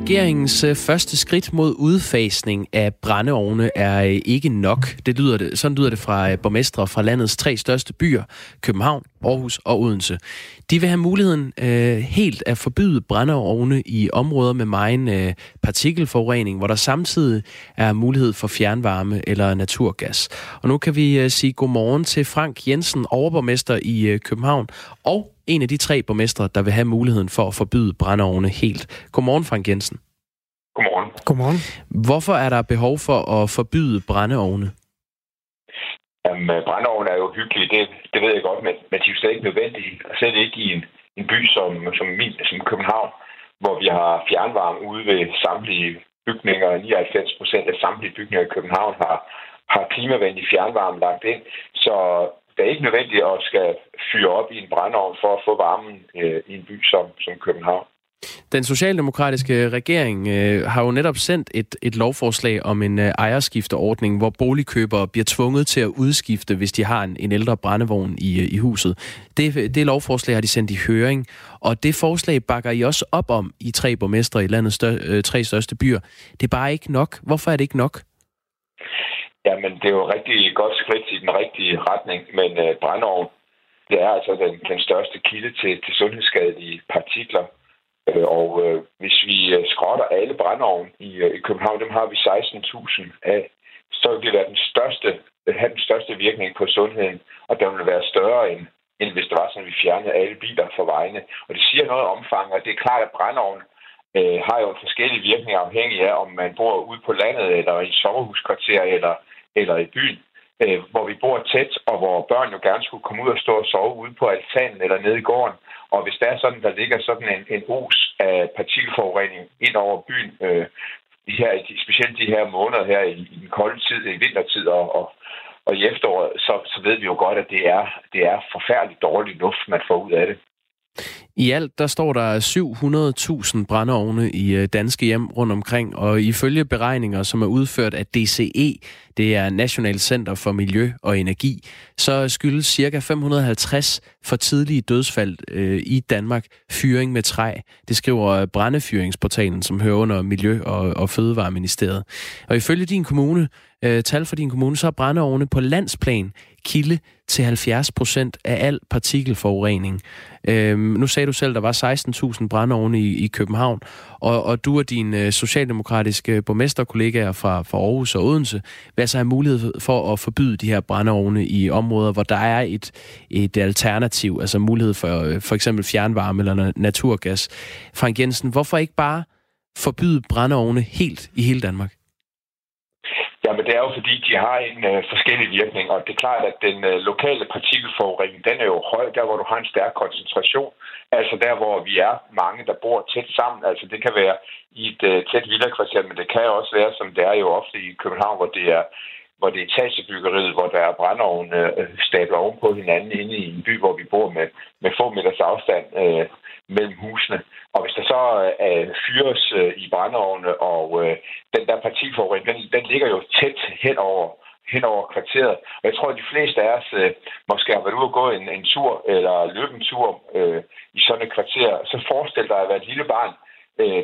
Regeringens første skridt mod udfasning af brændeovne er ikke nok. Sådan lyder det fra borgmestre fra landets tre største byer, København, Aarhus og Odense. De vil have muligheden helt at forbyde brændeovne i områder med megen partikelforurening, hvor der samtidig er mulighed for fjernvarme eller naturgas. Og nu kan vi sige godmorgen til Frank Jensen, overborgmester i København, og en af de tre borgmestre, der vil have muligheden for at forbyde brændeovne helt. Godmorgen, Frank Jensen. Godmorgen. Godmorgen. Hvorfor er der behov for at forbyde brændeovne? Jamen, brændeovne er jo hyggelige, det ved jeg godt, men de er jo slet ikke nødvendige. Og slet ikke i en by som København, hvor vi har fjernvarme ude ved samtlige bygninger. 99% af samtlige bygninger i København har klimavenlig fjernvarme lagt ind, så det er ikke nødvendigt at skal fyre op i en brændeovn for at få varmen i en by som København. Den socialdemokratiske regering har jo netop sendt et lovforslag om en ejerskifteordning, hvor boligkøbere bliver tvunget til at udskifte, hvis de har en ældre brændevogn i huset. Det lovforslag har de sendt i høring, og det forslag bakker I også op om i tre borgmestre i landets tre største byer. Det er bare ikke nok. Hvorfor er det ikke nok? Jamen, det er jo et rigtig godt skridt i den rigtige retning, men brændeovn, det er altså den største kilde til sundhedsskadelige partikler. Og hvis vi skrotter alle brændeovn i København, dem har vi 16.000 af, så vil det være have den største virkning på sundheden, og den vil være større end hvis det var sådan, at vi fjernede alle biler fra vejene. Og det siger noget om omfanget, og det er klart, at brændeovn har jo forskellige virkninger afhængig af, om man bor ude på landet, eller i sommerhuskvarter, eller i byen, hvor vi bor tæt, og hvor børn jo gerne skulle komme ud og stå og sove ude på altanen eller nede i gården. Og hvis der er sådan, der ligger sådan en os af partikelforurening ind over byen, specielt de her måneder her i den kolde tid, i vintertid og i efteråret, så ved vi jo godt, at det er forfærdeligt dårlig luft, man får ud af det. I alt, der står der 700.000 brændeovne i danske hjem rundt omkring, og ifølge beregninger, som er udført af DCE, det er Nationalt Center for Miljø og Energi, så skyldes ca. 550 for tidlige dødsfald i Danmark fyring med træ. Det skriver Brændefyringsportalen, som hører under Miljø- og Fødevareministeriet. Og ifølge din kommune, tal for din kommune, så er brændeovne på landsplan kilde til 70% af al partikelforurening. Nu sagde du selv, der var 16.000 brændeovne i København, og du og dine socialdemokratiske borgmesterkollegaer fra Aarhus og Odense vil altså have mulighed for at forbyde de her brændeovne i områder, hvor der er et alternativ, altså mulighed for eksempel fjernvarme eller naturgas. Frank Jensen, hvorfor ikke bare forbyde brændeovne helt i hele Danmark? Jamen, det er jo fordi, de har en forskellig virkning, og det er klart, at den lokale partikelforurening, den er jo høj, der hvor du har en stærk koncentration, altså der hvor vi er mange, der bor tæt sammen, altså det kan være i et tæt villakvarter, men det kan også være, som det er jo ofte i København, hvor det er etagebyggeriet, hvor der er brændeovne stablet oven på hinanden inde i en by, hvor vi bor med få meters afstand mellem husene. Og hvis der så fyres i brændeovne, og den der partiforurening, den ligger jo tæt hen over kvarteret. Og jeg tror, at de fleste af os måske har været ude og gå en tur, eller løbe en tur i sådan et kvarter. Så forestil dig at være et lille barn,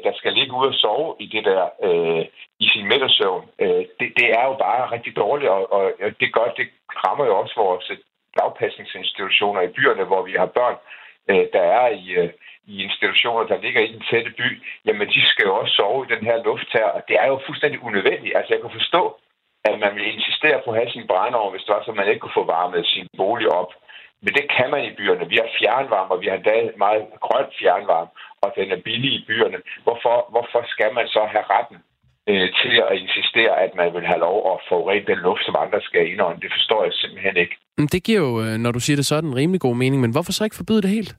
der skal ligge ude og sove i det der i sin middagssøvn. Det er jo bare rigtig dårligt, og det rammer jo også vores dagpasningsinstitutioner i byerne, hvor vi har børn, der er i institutioner, der ligger i den tætte by. Jamen, de skal jo også sove i den her luft her, og det er jo fuldstændig unødvendigt. Altså, jeg kan forstå, at man vil insistere på at have sin brændeovn, hvis det var, så man ikke kunne få varmet sin bolig op. Men det kan man i byerne. Vi har fjernvarme, og vi har endda meget grønt fjernvarme, og den er billig i byerne. Hvorfor skal man så have retten til at insistere, at man vil have lov at forurene den luft, som andre skal indånde? Det forstår jeg simpelthen ikke. Det giver jo, når du siger det sådan, en rimelig god mening, men hvorfor så ikke forbyde det helt?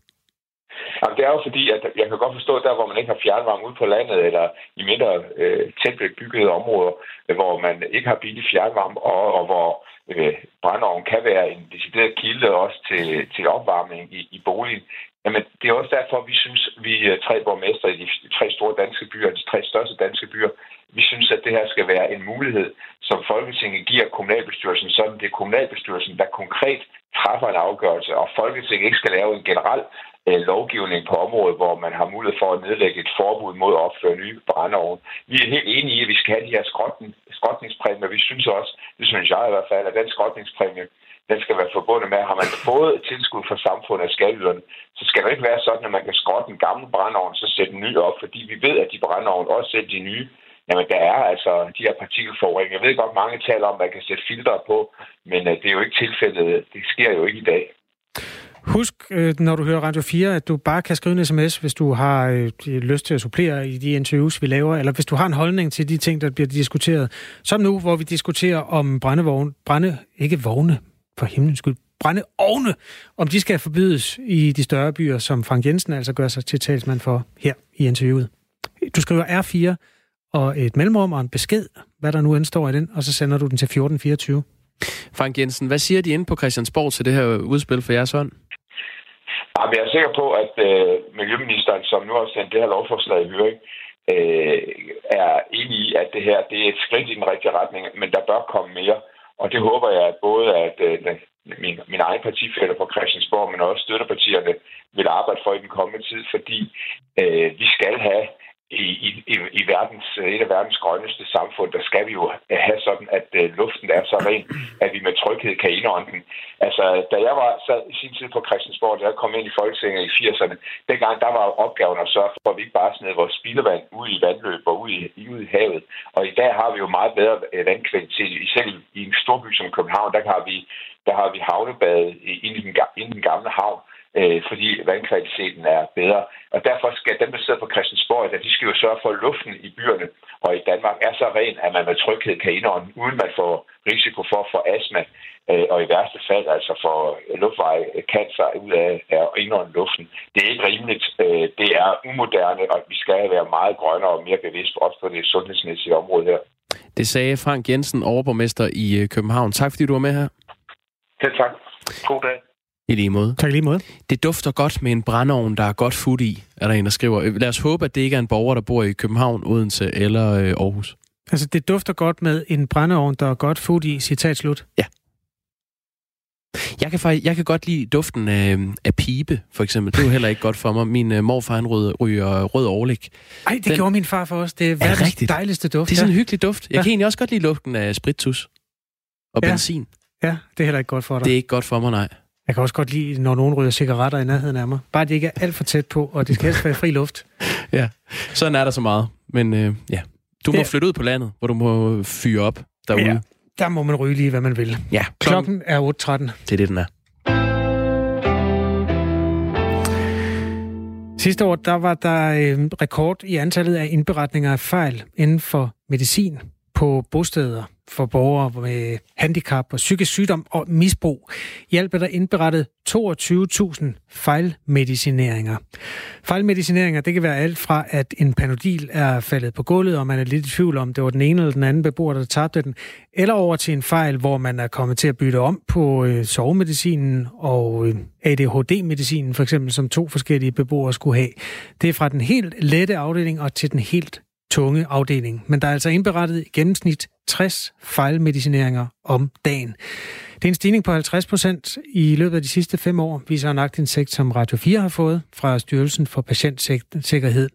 Jamen, det er jo fordi, at jeg kan godt forstå, at der, hvor man ikke har fjernvarme ude på landet, eller i mindre tæt bebyggede områder, hvor man ikke har billig fjernvarme, og hvor brændeovn kan være en decideret kilde også til opvarmning i boligen. Jamen, det er også derfor, vi synes, vi tre borgmestre i de tre store danske byer, de tre største danske byer, vi synes, at det her skal være en mulighed, som Folketinget giver kommunalbestyrelsen, sådan det er kommunalbestyrelsen, der konkret træffer en afgørelse, og Folketinget ikke skal lave en generel lovgivning på området, hvor man har mulighed for at nedlægge et forbud mod at opføre nye brændeovne. Vi er helt enige i, at vi skal have de her skrotningspræmier. Vi synes også, det synes jeg i hvert fald, at den skrotningspræmie, den skal være forbundet med, at har man fået tilskud fra samfundet af skatteyderne, så skal det ikke være sådan, at man kan skrotte en gammel brændeovn, så sætte en ny op, fordi vi ved, at de brændeovne, også selv de nye, jamen der er altså de her partikelforureninger. Jeg ved godt, mange taler om, at man kan sætte filtre på, men det er jo ikke tilfældet. Det sker jo ikke i dag. Husk, når du hører Radio 4, at du bare kan skrive en sms, hvis du har lyst til at supplere i de interviews, vi laver, eller hvis du har en holdning til de ting, der bliver diskuteret. Som nu, hvor vi diskuterer om brændeovne, om de skal forbydes i de større byer, som Frank Jensen altså gør sig til talsmand for her i interviewet. Du skriver R4 og et mellemrum og en besked, hvad der nu indstår i den, og så sender du den til 1424. Frank Jensen, hvad siger de inde på Christiansborg til det her udspil for jeres hånd? Jeg er sikker på, at miljøministeren, som nu har sendt det her lovforslag i høring, er enig i, at det her det er et skridt i den rigtige retning, men der bør komme mere. Og det håber jeg, at både at min egen partifæller på Christiansborg, men også støttepartierne, vil arbejde for i den kommende tid, fordi vi skal have et af verdens grønneste samfund, der skal vi jo have sådan, at luften er så ren, at vi med tryghed kan indånde den. Altså, da jeg sad i sin tid på Christiansborg, da jeg kom ind i Folketinget i 80'erne, dengang der var opgaven at sørge for, at vi ikke bare smed vores spildevand ud i vandløb og ud i havet. Og i dag har vi jo meget bedre vandkvalitet. Selv i en storby som København, der har vi havnebadet inden den gamle havn, fordi vandkvaliteten er bedre. Og derfor skal dem, der sidder på Christiansborg, de skal jo sørge for, at luften i byerne og i Danmark er så ren, at man med tryghed kan indånde, uden man får risiko for at få astma, og i værste fald altså for luftvejekancer ud af at indånde luften. Det er ikke rimeligt. Det er umoderne, og vi skal være meget grønnere og mere bevidst også på det sundhedsmæssige område her. Det sagde Frank Jensen, overborgmester i København. Tak fordi du var med her. Selv tak. God dag. I lige måde. Tak i lige måde. Det dufter godt med en brændeovn, der er godt fut i, er der en, der skriver. Lad os håbe, at det ikke er en borger, der bor i København, Odense eller Aarhus. Altså, det dufter godt med en brændeovn, der er godt fut i, citat slut. Ja. Jeg kan godt lide duften af pibe, for eksempel. Det er jo heller ikke godt for mig. Min morfar, han ryger rød overlæg. Ej, det gjorde min far for os. Det er den dejligste duft. Det er sådan en hyggelig duft. Jeg kan egentlig også godt lide lugten af sprittus og benzin. Ja, det er heller ikke godt for dig. Det er ikke godt for mig, nej. Jeg kan også godt lide, når nogen ryger cigaretter i nærheden af mig. Bare det ikke er alt for tæt på, og det skal helst være fri luft. Ja, sådan er der så meget. Men ja, du må flytte ud på landet, hvor du må fyre op derude. Ja, der må man ryge lige, hvad man vil. Ja, klokken er 8:13. Det er det, den er. Sidste år, der var der rekord i antallet af indberetninger af fejl inden for medicin på bosteder for borgere med handicap og psykisk sygdom og misbrug. I alt blev der indberettet 22.000 fejlmedicineringer. Fejlmedicineringer, det kan være alt fra, at en Panodil er faldet på gulvet, og man er lidt i tvivl om, det var den ene eller den anden beboer, der tabte den, eller over til en fejl, hvor man er kommet til at bytte om på sovemedicinen og ADHD-medicinen, for eksempel, som to forskellige beboere skulle have. Det er fra den helt lette afdeling og til den helt tunge afdeling. Men der er altså indberettet i gennemsnit 60 fejlmedicineringer om dagen. Det er en stigning på 50% i løbet af de sidste 5 år, viser en aktindsigt, som Radio 4 har fået fra Styrelsen for Patientsikkerhed.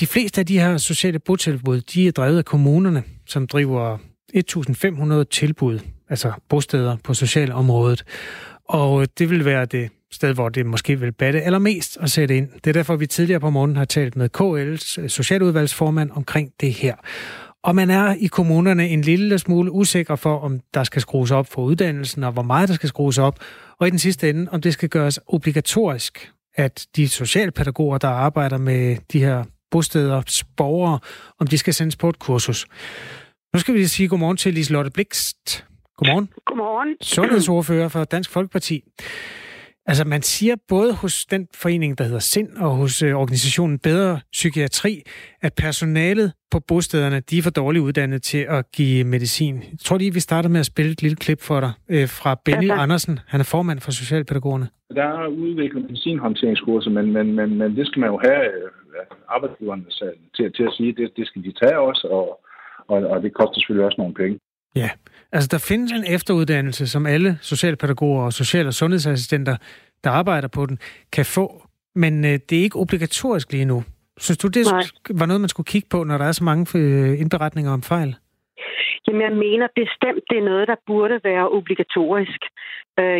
De fleste af de her sociale botilbud, de er drevet af kommunerne, som driver 1.500 tilbud, altså bosteder på socialområdet. Og det vil være det sted, hvor det måske vil batte allermest at sætte ind. Det er derfor, vi tidligere på morgenen har talt med KL's socialudvalgsformand omkring det her. Og man er i kommunerne en lille smule usikker for, om der skal skrues op for uddannelsen, og hvor meget der skal skrues op. Og i den sidste ende, om det skal gøres obligatorisk, at de socialpædagoger, der arbejder med de her bosteders borgere, om de skal sendes på et kursus. Nu skal vi lige sige godmorgen til Liselotte Blixt. Godmorgen. Godmorgen. Sundhedsordfører for Dansk Folkeparti. Altså, man siger både hos den forening, der hedder SIND, og hos organisationen Bedre Psykiatri, at personalet på bostederne, de er for dårligt uddannet til at give medicin. Jeg tror lige, vi starter med at spille et lille klip for dig fra Benny Andersen. Han er formand for Socialpædagogerne. Der er udviklet medicinhåndteringskurser, men det skal man jo have arbejdsgiverne til at sige, det skal de tage også, og det koster selvfølgelig også nogle penge. Ja, altså der findes en efteruddannelse, som alle socialpædagoger og social- og sundhedsassistenter der arbejder på den, kan få. Men det er ikke obligatorisk lige nu. Synes du, det var noget, man skulle kigge på, når der er så mange indberetninger om fejl? Jamen, jeg mener bestemt, det er noget, der burde være obligatorisk.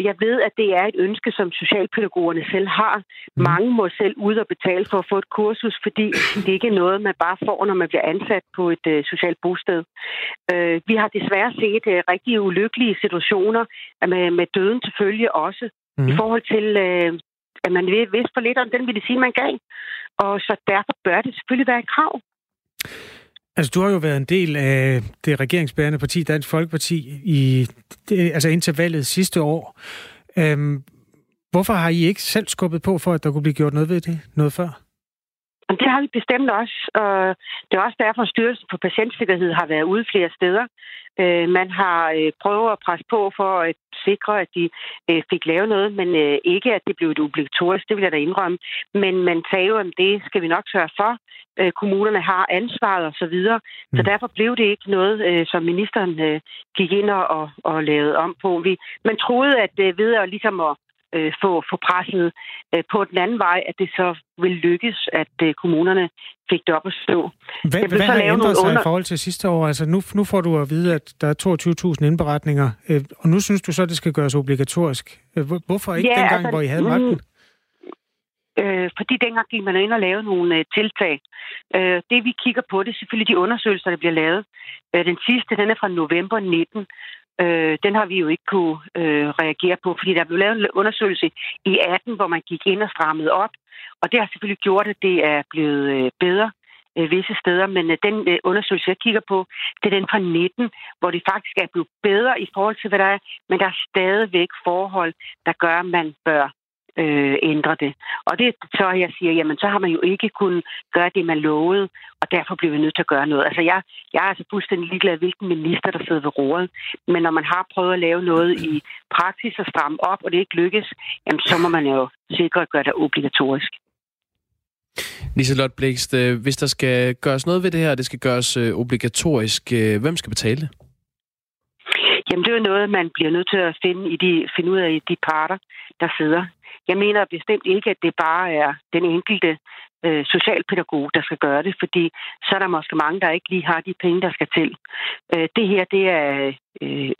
Jeg ved, at det er et ønske, som socialpædagogerne selv har. Mange må selv ud og betale for at få et kursus, fordi det ikke er noget, man bare får, når man bliver ansat på et socialt bosted. Vi har desværre set rigtig ulykkelige situationer med døden til følge også, i forhold til, at man vidste for lidt om den medicin, man gav. Og så derfor bør det selvfølgelig være et krav. Altså, du har jo været en del af det regeringsbærende parti, Dansk Folkeparti, indtil valget sidste år. Hvorfor har I ikke selv skubbet på for, at der kunne blive gjort noget ved det noget før? Det har vi bestemt også. Det er også derfor, at Styrelsen for Patientsikkerhed har været ude flere steder. Man har prøvet at presse på for at sikre, at de fik lavet noget, men ikke, at det blev et obligatorisk. Det vil jeg da indrømme. Men man sagde jo, at det skal vi nok sørge for. Kommunerne har ansvaret og så videre. Så derfor blev det ikke noget, som ministeren gik ind og lavede om på. Man troede, at ved at ligesom at få presset på den anden vej, at det så vil lykkes, at kommunerne fik det op at stå. Hvad har ændret sig i forhold til sidste år? Altså nu får du at vide, at der er 22.000 indberetninger, og nu synes du så, at det skal gøres obligatorisk. Hvorfor ikke dengang, hvor I havde magten? Fordi dengang gik man ind og lavede nogle tiltag. Det vi kigger på, det er selvfølgelig de undersøgelser, der bliver lavet. Den sidste, den er fra november 19. Den har vi jo ikke kunne reagere på, fordi der blev lavet en undersøgelse i 18, hvor man gik ind og strammede op. Og det har selvfølgelig gjort, at det er blevet bedre visse steder. Men den undersøgelse, jeg kigger på, det er den fra 19, hvor det faktisk er blevet bedre i forhold til, hvad der er. Men der er stadigvæk forhold, der gør, at man bør ændre det. Og det så jeg siger, jamen så har man jo ikke kunnet gøre det, man lovede, og derfor bliver vi nødt til at gøre noget. Altså jeg er altså fuldstændig ligeglad, hvilken minister, der sidder ved roret, men når man har prøvet at lave noget i praksis og stramme op, og det ikke lykkes, jamen så må man jo sikkert gøre det obligatorisk. Liselotte Blixt, hvis der skal gøres noget ved det her, og det skal gøres obligatorisk, hvem skal betale det? Jamen det er jo noget, man bliver nødt til at finde ud af i de parter, der sidder. Jeg mener bestemt ikke, at det bare er den enkelte socialpædagog, der skal gøre det, fordi så er der måske mange, der ikke lige har de penge, der skal til. Det her, det er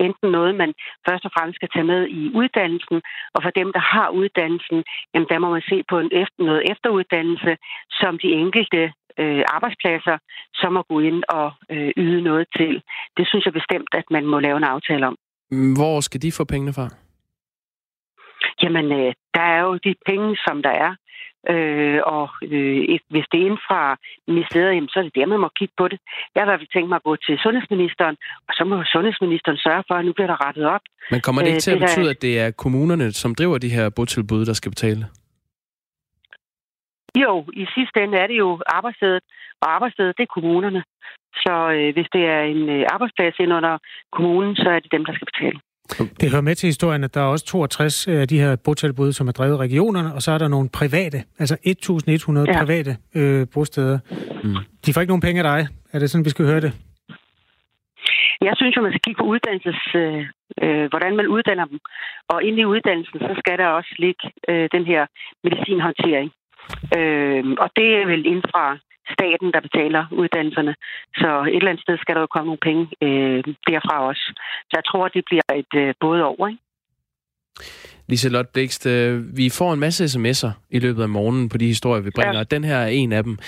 enten noget, man først og fremmest skal tage med i uddannelsen, og for dem, der har uddannelsen, jamen der må man se på noget efteruddannelse, som de enkelte arbejdspladser, så må gå ind og yde noget til. Det synes jeg bestemt, at man må lave en aftale om. Hvor skal de få pengene fra? Jamen, der er jo de penge, som der er. Hvis det er inden fra ministeriet, jamen, så er det der, man må kigge på det. Jeg har i hvert fald tænkt mig at gå til sundhedsministeren, og så må sundhedsministeren sørge for, at nu bliver der rettet op. Men kommer det ikke til at betyde, at det er kommunerne, som driver de her botilbud, der skal betale? Jo, i sidste ende er det jo arbejdsstedet, og arbejdsstedet, det er kommunerne. Så hvis det er en arbejdsplads ind under kommunen, så er det dem, der skal betale. Det hører med til historien, at der er også 62 af de her botilbud, som er drevet af regionerne, og så er der nogle private, altså 1.100 private bosteder. De får ikke nogen penge af dig. Er det sådan, vi skal høre det? Jeg synes jo, man skal kigge på hvordan man uddanner dem. Og inde i uddannelsen, så skal der også ligge den her medicinhåndtering. Og det er vel inden fra staten, der betaler uddannelserne. Så et eller andet sted skal der jo komme nogle penge derfra også. Så jeg tror, det bliver et både over, ikke? Liselotte Blixt, vi får en masse sms'er i løbet af morgenen på de historier, vi bringer, og den her er en af dem.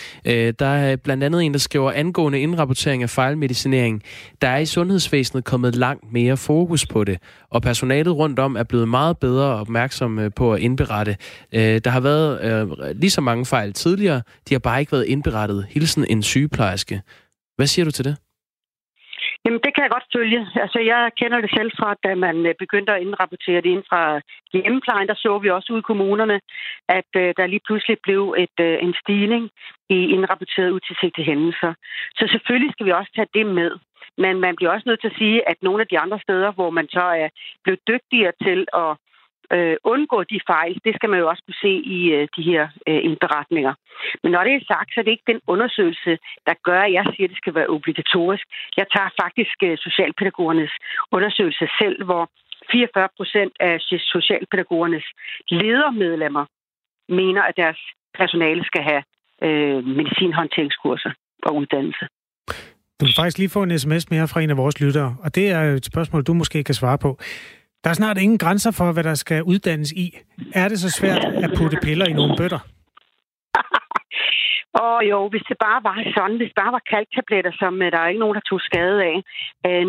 Der er blandt andet en, der skriver, angående indrapportering af fejlmedicinering, der er i sundhedsvæsenet kommet langt mere fokus på det, og personalet rundt om er blevet meget bedre opmærksom på at indberette. Der har været lige så mange fejl tidligere, de har bare ikke været indberettet. Hilsen en sygeplejerske. Hvad siger du til det? Jamen, det kan jeg godt følge. Altså, jeg kender det selv fra, da man begyndte at indrapportere det ind fra hjemmeplejen. Der så vi også ude i kommunerne, at der lige pludselig blev en stigning i indrapporteret utilsigtede hændelser. Så selvfølgelig skal vi også tage det med. Men man bliver også nødt til at sige, at nogle af de andre steder, hvor man så er blevet dygtigere til at undgå de fejl, det skal man jo også kunne se i de her indberetninger. Men når det er sagt, så er det ikke den undersøgelse, der gør, at jeg siger, at det skal være obligatorisk. Jeg tager faktisk socialpædagogernes undersøgelse selv, hvor 44% af socialpædagogernes ledermedlemmer mener, at deres personale skal have medicinhåndteringskurser og uddannelse. Du kan faktisk lige få en sms mere fra en af vores lyttere, og det er et spørgsmål, du måske kan svare på. Der er snart ingen grænser for, hvad der skal uddannes i. Er det så svært at putte piller i nogle bøtter? Jo, hvis det bare var sådan, hvis det bare var kalktabletter, som der er ikke nogen, der tog skade af.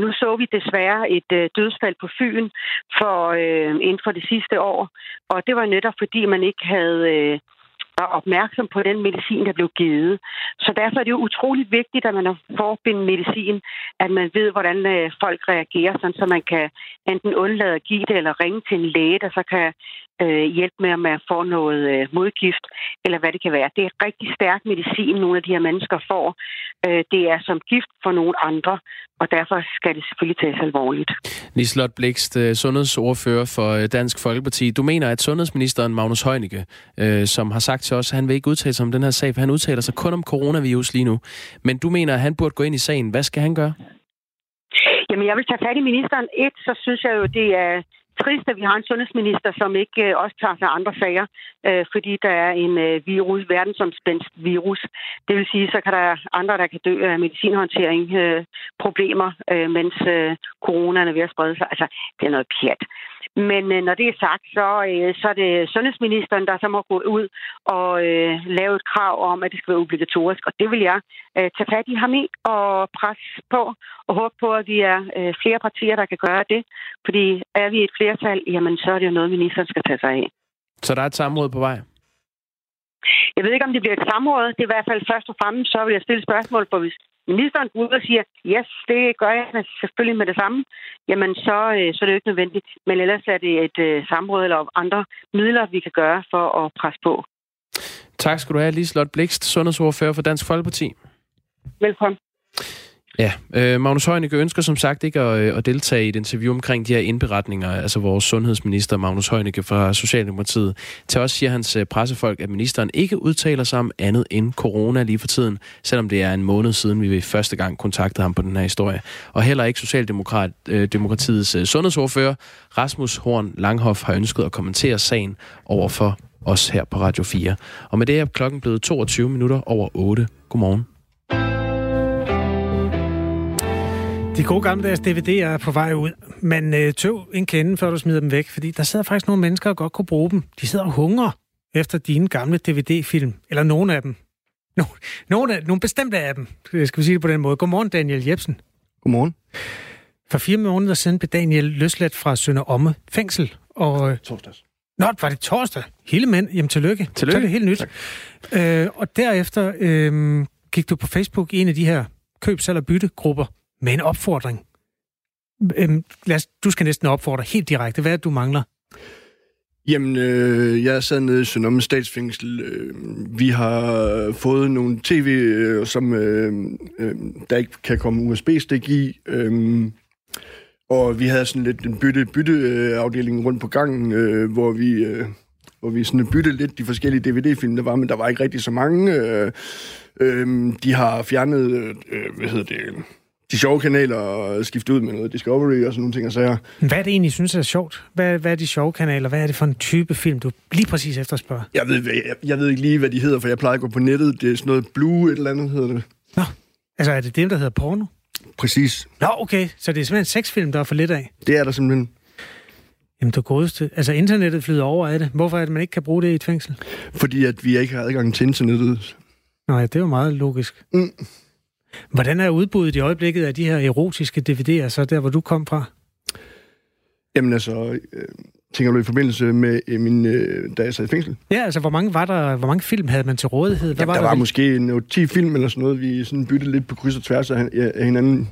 Nu så vi desværre et dødsfald på Fyn inden for det sidste år, og det var netop fordi, man ikke havde var opmærksom på den medicin, der blev givet. Så derfor er det jo utroligt vigtigt, at man får en medicin, at man ved, hvordan folk reagerer, sådan, så man kan enten undlade at give det, eller ringe til en læge, der så kan hjælpe med, at man får noget modgift, eller hvad det kan være. Det er rigtig stærk medicin, nogle af de her mennesker får. Det er som gift for nogle andre, og derfor skal det selvfølgelig tages alvorligt. Liselotte Blixt, sundhedsordfører for Dansk Folkeparti. Du mener, at sundhedsministeren Magnus Heunicke, som har sagt til os, han vil ikke udtale sig om den her sag, for han udtaler sig kun om coronavirus lige nu. Men du mener, at han burde gå ind i sagen. Hvad skal han gøre? Jamen, jeg vil tage fat i ministeren. Så synes jeg jo, det er trist, at vi har en sundhedsminister, som ikke også tager sig andre sager, fordi der er en virus, verdensomspændt virus. Det vil sige, så kan der andre, der kan dø af medicinhåndtering, problemer, mens coronaen er ved at sprede sig. Altså, det er noget pjat. Men når det er sagt, så er det sundhedsministeren, der så må gå ud og lave et krav om, at det skal være obligatorisk. Og det vil jeg tage fat i ham i og presse på og håbe på, at vi er flere partier, der kan gøre det. Fordi er vi et flertal, jamen så er det jo noget, ministeren skal tage sig af. Så der er et samråd på vej? Jeg ved ikke, om det bliver et samråd. Det er i hvert fald først og fremmest, så vil jeg stille spørgsmål på, hvis ministeren går ud og siger, yes, det gør jeg selvfølgelig med det samme, jamen så er det jo ikke nødvendigt. Men ellers er det et samråd eller andre midler, vi kan gøre for at presse på. Tak skal du have, Liselotte Blixt, sundhedsordfører for Dansk Folkeparti. Velkommen. Ja, Magnus Heunicke ønsker som sagt ikke at deltage i et interview omkring de her indberetninger, altså vores sundhedsminister Magnus Heunicke fra Socialdemokratiet. Til os siger hans pressefolk, at ministeren ikke udtaler sig om andet end corona lige for tiden, selvom det er en måned siden, vi første gang kontaktede ham på den her historie. Og heller ikke Socialdemokratiets sundhedsordfører Rasmus Horn Langhoff har ønsket at kommentere sagen overfor os her på Radio 4. Og med det er klokken blevet 8:22. Godmorgen. De gode gammeldags DVD'er er på vej ud, men tøv en kende, før du smider dem væk, fordi der sidder faktisk nogle mennesker, der godt kunne bruge dem. De sidder og hungrer efter dine gamle DVD-film, eller nogle af dem. Nogle bestemte af dem, skal vi sige det på den måde. Godmorgen, Daniel Jebsen. Godmorgen. For 4 måneder siden blev Daniel løsladt fra Synderomme fængsel. Og torsdags. Var det torsdag? Hele mand. Jamen, tillykke. Tillykke. Så er det helt nyt. Og derefter gik du på Facebook i en af de her køb, salg og byttegrupper med en opfordring. Du skal næsten opfordre helt direkte. Hvad er det, du mangler? Jamen, jeg sad nede i Søndomme statsfængsel. Vi har fået nogle tv, som der ikke kan komme USB-stik i. Og vi havde sådan lidt en bytteafdeling rundt på gangen, hvor vi sådan byttede lidt de forskellige DVD-film, der var, men der var ikke rigtig så mange. De har fjernet, de sjove kanaler og skifte ud med noget Discovery og sådan nogle ting og sager. Hvad er det egentlig, synes er sjovt? Hvad er de sjove kanaler? Hvad er det for en type film, du lige præcis efterspørger? Jeg ved ikke lige, hvad de hedder, for jeg plejer at gå på nettet. Det er sådan noget Blue et eller andet, hedder det. Nå, altså er det dem, der hedder porno? Præcis. Nå, okay. Så det er simpelthen sexfilm, der er for lidt af? Det er der simpelthen. Jamen, det godeste. Altså, internettet flyder over af det. Hvorfor er det, man ikke kan bruge det i et fængsel? Fordi at vi ikke har adgang til internettet. Nej, det er jo meget logisk. Mm. Hvordan er udbuddet i øjeblikket af de her erotiske DVD'er, så der, hvor du kom fra? Jamen altså, tænker du i forbindelse med min da jeg sad i fængsel? Ja, altså, hvor mange film havde man til rådighed? Jamen, der var måske 10 film eller sådan noget, vi sådan byttede lidt på kryds og tværs af hinanden.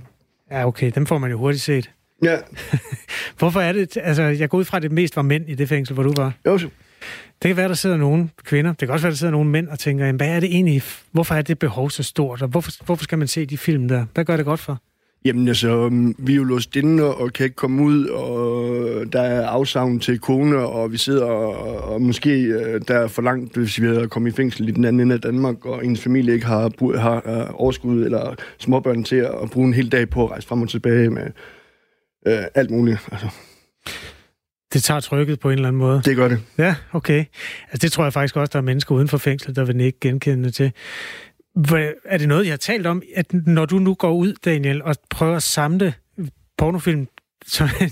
Ja, okay, dem får man jo hurtigt set. Ja. Hvorfor er det? Altså, jeg går ud fra, at det mest var mænd i det fængsel, hvor du var. Jo, det kan være, der sidder nogle kvinder, det kan også være, der sidder nogle mænd og tænker, hvad er det egentlig, hvorfor er det behov så stort, og hvorfor skal man se de film der? Hvad gør det godt for? Jamen altså, vi er jo låst inde og kan ikke komme ud, og der er afsavn til kone, og vi sidder, og måske der er for langt, hvis vi er kommet i fængsel i den anden ende af Danmark, og ens familie ikke har overskud eller småbørn til at bruge en hel dag på at rejse frem og tilbage med alt muligt. Altså. Det tager trykket på en eller anden måde. Det gør det. Ja, okay. Altså det tror jeg faktisk også, der er mennesker uden for fængslet, der vil ikke genkende til. Er det noget, jeg har talt om, at når du nu går ud, Daniel, og prøver at samle pornofilm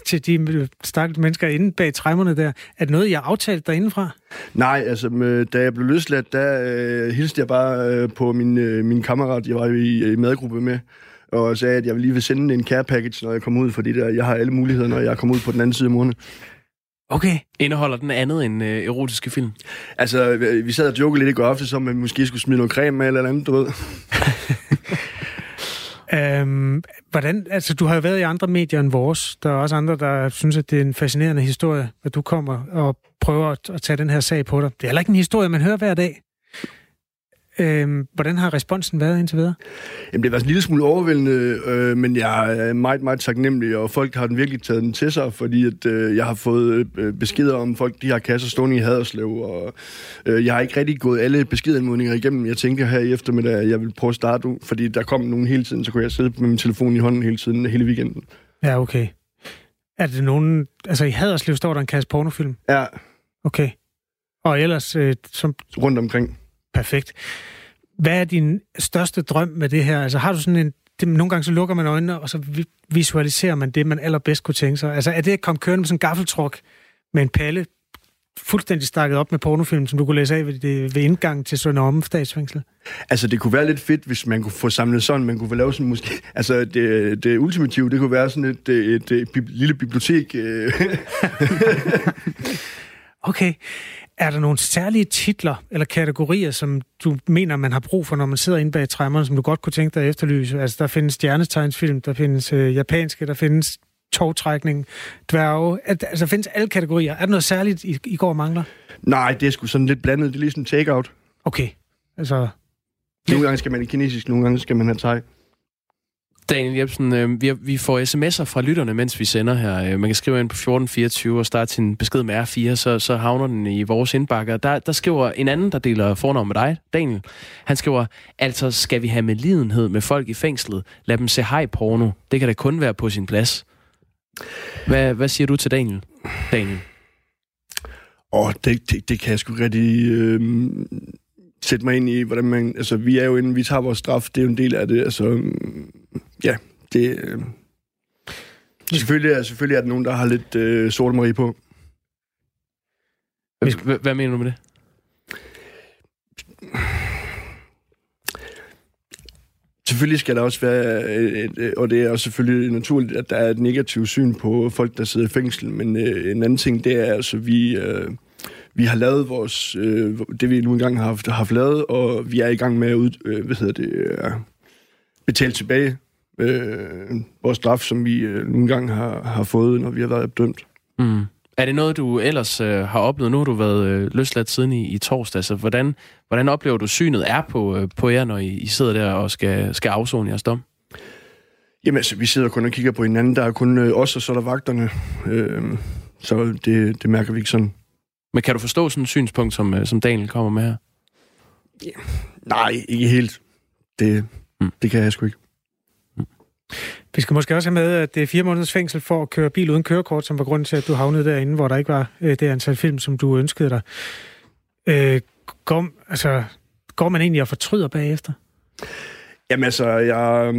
til de stakkels mennesker inde bag træmmerne der, er det noget, jeg har aftalt derindefra? Nej, altså da jeg blev løsladt, der hilste jeg bare på min kammerat, jeg var jo i madgruppe med, og sagde, at jeg lige vil sende en care package, når jeg kommer ud, fordi der, jeg har alle muligheder, når jeg kommer ud på den anden side af måneden. Okay. Indeholder den andet end erotiske film? Altså, vi sad og jokede lidt i går aftes, som man måske skulle smide noget creme med eller andet, du ved. Hvordan, altså, du har jo været i andre medier end vores. Der er også andre, der synes, at det er en fascinerende historie, at du kommer og prøver at tage den her sag på dig. Det er heller ikke en historie, man hører hver dag. Hvordan har responsen været indtil videre? Jamen, det var en lille smule overvældende, men jeg er meget, meget taknemmelig, og folk har den virkelig taget den til sig, fordi at, jeg har fået beskeder om folk, de har kasser stående i Haderslev, og jeg har ikke rigtig gået alle beskedanmodninger igennem. Jeg tænkte her i eftermiddag, jeg vil prøve at starte ud, fordi der kom nogen hele tiden, så kunne jeg sidde med min telefon i hånden hele tiden, hele weekenden. Ja, okay. Er det nogen... Altså, i Haderslev står der en kasse pornofilm? Ja. Okay. Og ellers... rundt omkring... Perfekt. Hvad er din største drøm med det her? Altså har du sådan en... Det, nogle gange så lukker man øjnene, og så visualiserer man det, man allerbedst kunne tænke sig. Altså er det at komme kørende med sådan en gaffeltruk med en palle, fuldstændig stakket op med pornofilm, som du kunne læse af ved indgangen til Søndomme statsfængsel? Altså det kunne være lidt fedt, hvis man kunne få samlet sådan, man kunne få lavet sådan måske... Altså det ultimative, det kunne være sådan et lille bibliotek. Okay. Er der nogle særlige titler eller kategorier, som du mener, man har brug for, når man sidder inde bag træmmerne, som du godt kunne tænke dig at efterlyse? Altså, der findes stjernetegnsfilm, der findes japanske, der findes togtrækning, dværge. Altså, der findes alle kategorier. Er der noget særligt, I går mangler? Nej, det er sgu sådan lidt blandet. Det er ligesom take-out. Okay, altså... Nogle gange skal man i kinesisk, nogle gange skal man have thai. Daniel Jebsen, vi får sms'er fra lytterne, mens vi sender her. Man kan skrive ind på 1424 og starte sin besked med R4, så havner den i vores indbakker. Der skriver en anden, der deler fornavn med dig, Daniel. Han skriver, altså skal vi have medlidenhed med folk i fængslet? Lad dem se haj-porno. Det kan da kun være på sin plads. Hvad siger du til Daniel? Det kan jeg sgu rigtig... sætte mig ind i, hvordan man... Altså, vi er jo inden vi tager vores straf, det er jo en del af det, altså... Ja, det... Selvfølgelig er der nogen, der har lidt sortemarie på. Hvad mener du med det? Selvfølgelig skal der også være... og det er også selvfølgelig naturligt, at der er et negativt syn på folk, der sidder i fængsel, men en anden ting, det er altså, vi... Vi har lavet vores det vi nu engang har haft lavet, og vi er i gang med at betale tilbage vores straf, som vi nu engang har fået, når vi har været dømt. Mm. Er det noget du ellers har oplevet? Nu har du været løsladt siden i torsdag, så hvordan oplever du synet er på jer, når I sidder der og skal afsone jeres dom? Jamen altså, vi sidder kun og kigger på hinanden. Der er kun os, og så er der vagterne, så det mærker vi ikke sådan. Men kan du forstå sådan et synspunkt, som Daniel kommer med her? Yeah. Nej, ikke helt. Det kan jeg sgu ikke. Mm. Vi skal måske også have med, at det er 4 måneders fængsel for at køre bil uden kørekort, som var grunden til, at du havnede derinde, hvor der ikke var det antal film, som du ønskede dig. Går man egentlig og fortryder bagefter? Jamen altså, jeg...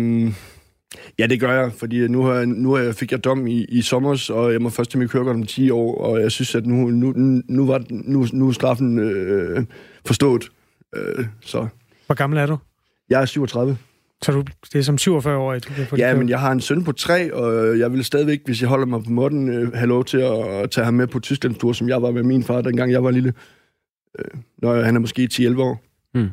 Ja, det gør jeg, fordi nu fik jeg dom i sommer, og jeg må først til min kørekort om 10 år, og jeg synes, at nu var straffen forstået. Så. Hvor gammel er du? Jeg er 37. Så det er som 47-årig, du kan få det? Ja, men jeg har en søn på 3, og jeg vil stadigvæk, hvis jeg holder mig på måtten, have lov til at tage ham med på Tysklandstur, som jeg var med min far, dengang jeg var lille. Når han er måske 10-11 år. Mm.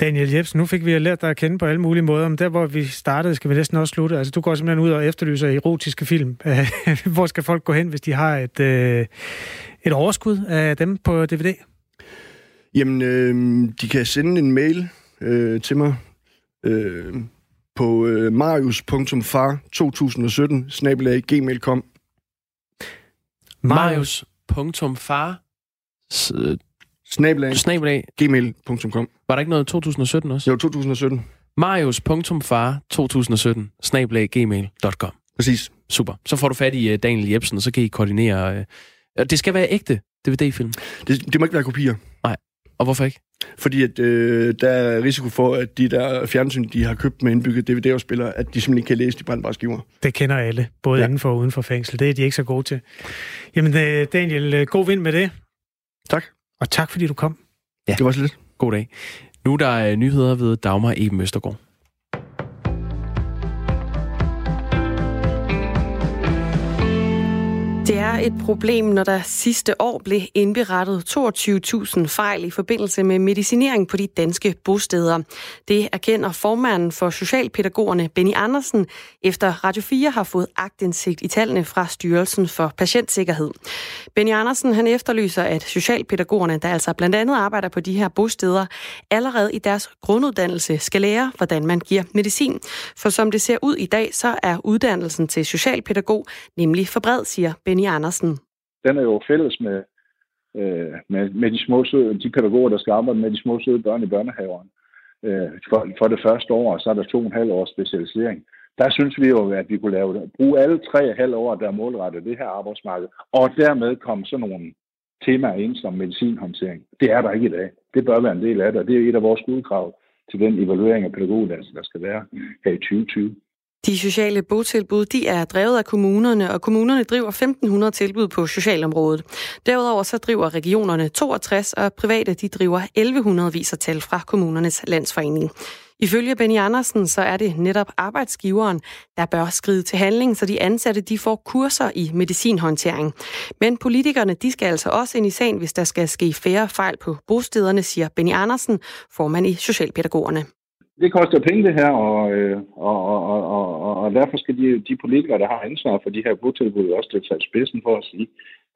Daniel Jebsen, nu fik vi lært dig at kende på alle mulige måder, men der, hvor vi startede, skal vi næsten også slutte. Altså, du går simpelthen ud og efterlyser erotiske film. Hvor skal folk gå hen, hvis de har et overskud af dem på DVD? Jamen, de kan sende en mail til mig på marius.far2017@gmail.com. marius.far@gmail.com. Var der ikke noget 2017 også? Jo, 2017. marius.far2017@gmail.com. Præcis. Super. Så får du fat i Daniel Jebsen, og så kan I koordinere. Det skal være ægte DVD-film. Det må ikke være kopier. Nej. Og hvorfor ikke? Fordi at, der er risiko for, at de der fjernsyn, de har købt med indbygget DVD-afspillere, at de simpelthen ikke kan læse de brændbare skiver. Det kender alle, både indenfor og uden for fængsel. Det er de ikke så gode til. Jamen Daniel, god vind med det. Tak. Og tak, fordi du kom. Ja. Det var så lidt. God dag. Nu er der nyheder ved Dagmar Eben Østergaard. Det er et problem, når der sidste år blev indberettet 22.000 fejl i forbindelse med medicinering på de danske bosteder. Det erkender formanden for Socialpædagogerne, Benny Andersen, efter Radio 4 har fået aktindsigt i tallene fra Styrelsen for Patientsikkerhed. Benny Andersen han efterlyser, at socialpædagogerne, der altså blandt andet arbejder på de her bosteder, allerede i deres grunduddannelse skal lære, hvordan man giver medicin. For som det ser ud i dag, så er uddannelsen til socialpædagog nemlig for bred, siger Benny Andersen. Den er jo fælles med de små søde, de pædagoger, der skal arbejde med de små søde børn i børnehaveren. For det første år, og så er der 2,5 års specialisering. Der synes vi jo, at vi kunne bruge alle 3,5 år, der målrettet det her arbejdsmarked, og dermed komme sådan nogle temaer ind som medicinhåndtering. Det er der ikke i dag. Det bør være en del af det, og det er et af vores hovedkrav til den evaluering af pædagoguddannelsen, der skal være her i 2020. De sociale botilbud, de er drevet af kommunerne, og kommunerne driver 1.500 tilbud på socialområdet. Derudover så driver regionerne 62, og private de driver 1.100, viser tal fra Kommunernes Landsforening. Ifølge Benny Andersen, så er det netop arbejdsgiveren, der bør skride til handling, så de ansatte de får kurser i medicinhåndtering. Men politikerne de skal altså også ind i sagen, hvis der skal ske færre fejl på bostederne, siger Benny Andersen, formand i Socialpædagogerne. Det koster penge det her, og derfor skal de politikere, der har ansvar for de her botilbud, også lidt tage spidsen for at sige,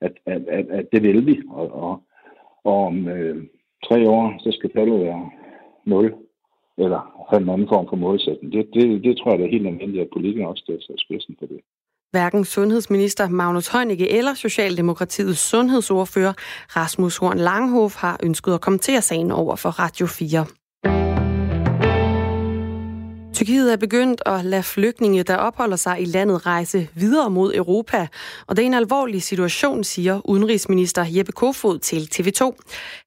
at det vil vi. Og om 3 år, så skal tallet være 0, eller have en anden form for målsætning. Det tror jeg, det er helt nødvendigt, at politikere også tager spidsen for det. Hverken sundhedsminister Magnus Heunicke eller Socialdemokratiets sundhedsordfører Rasmus Horn Langhoff har ønsket at kommentere sagen over for Radio 4. Tyrkiet er begyndt at lade flygtninge, der opholder sig i landet, rejse videre mod Europa. Og det er en alvorlig situation, siger udenrigsminister Jeppe Kofod til TV2.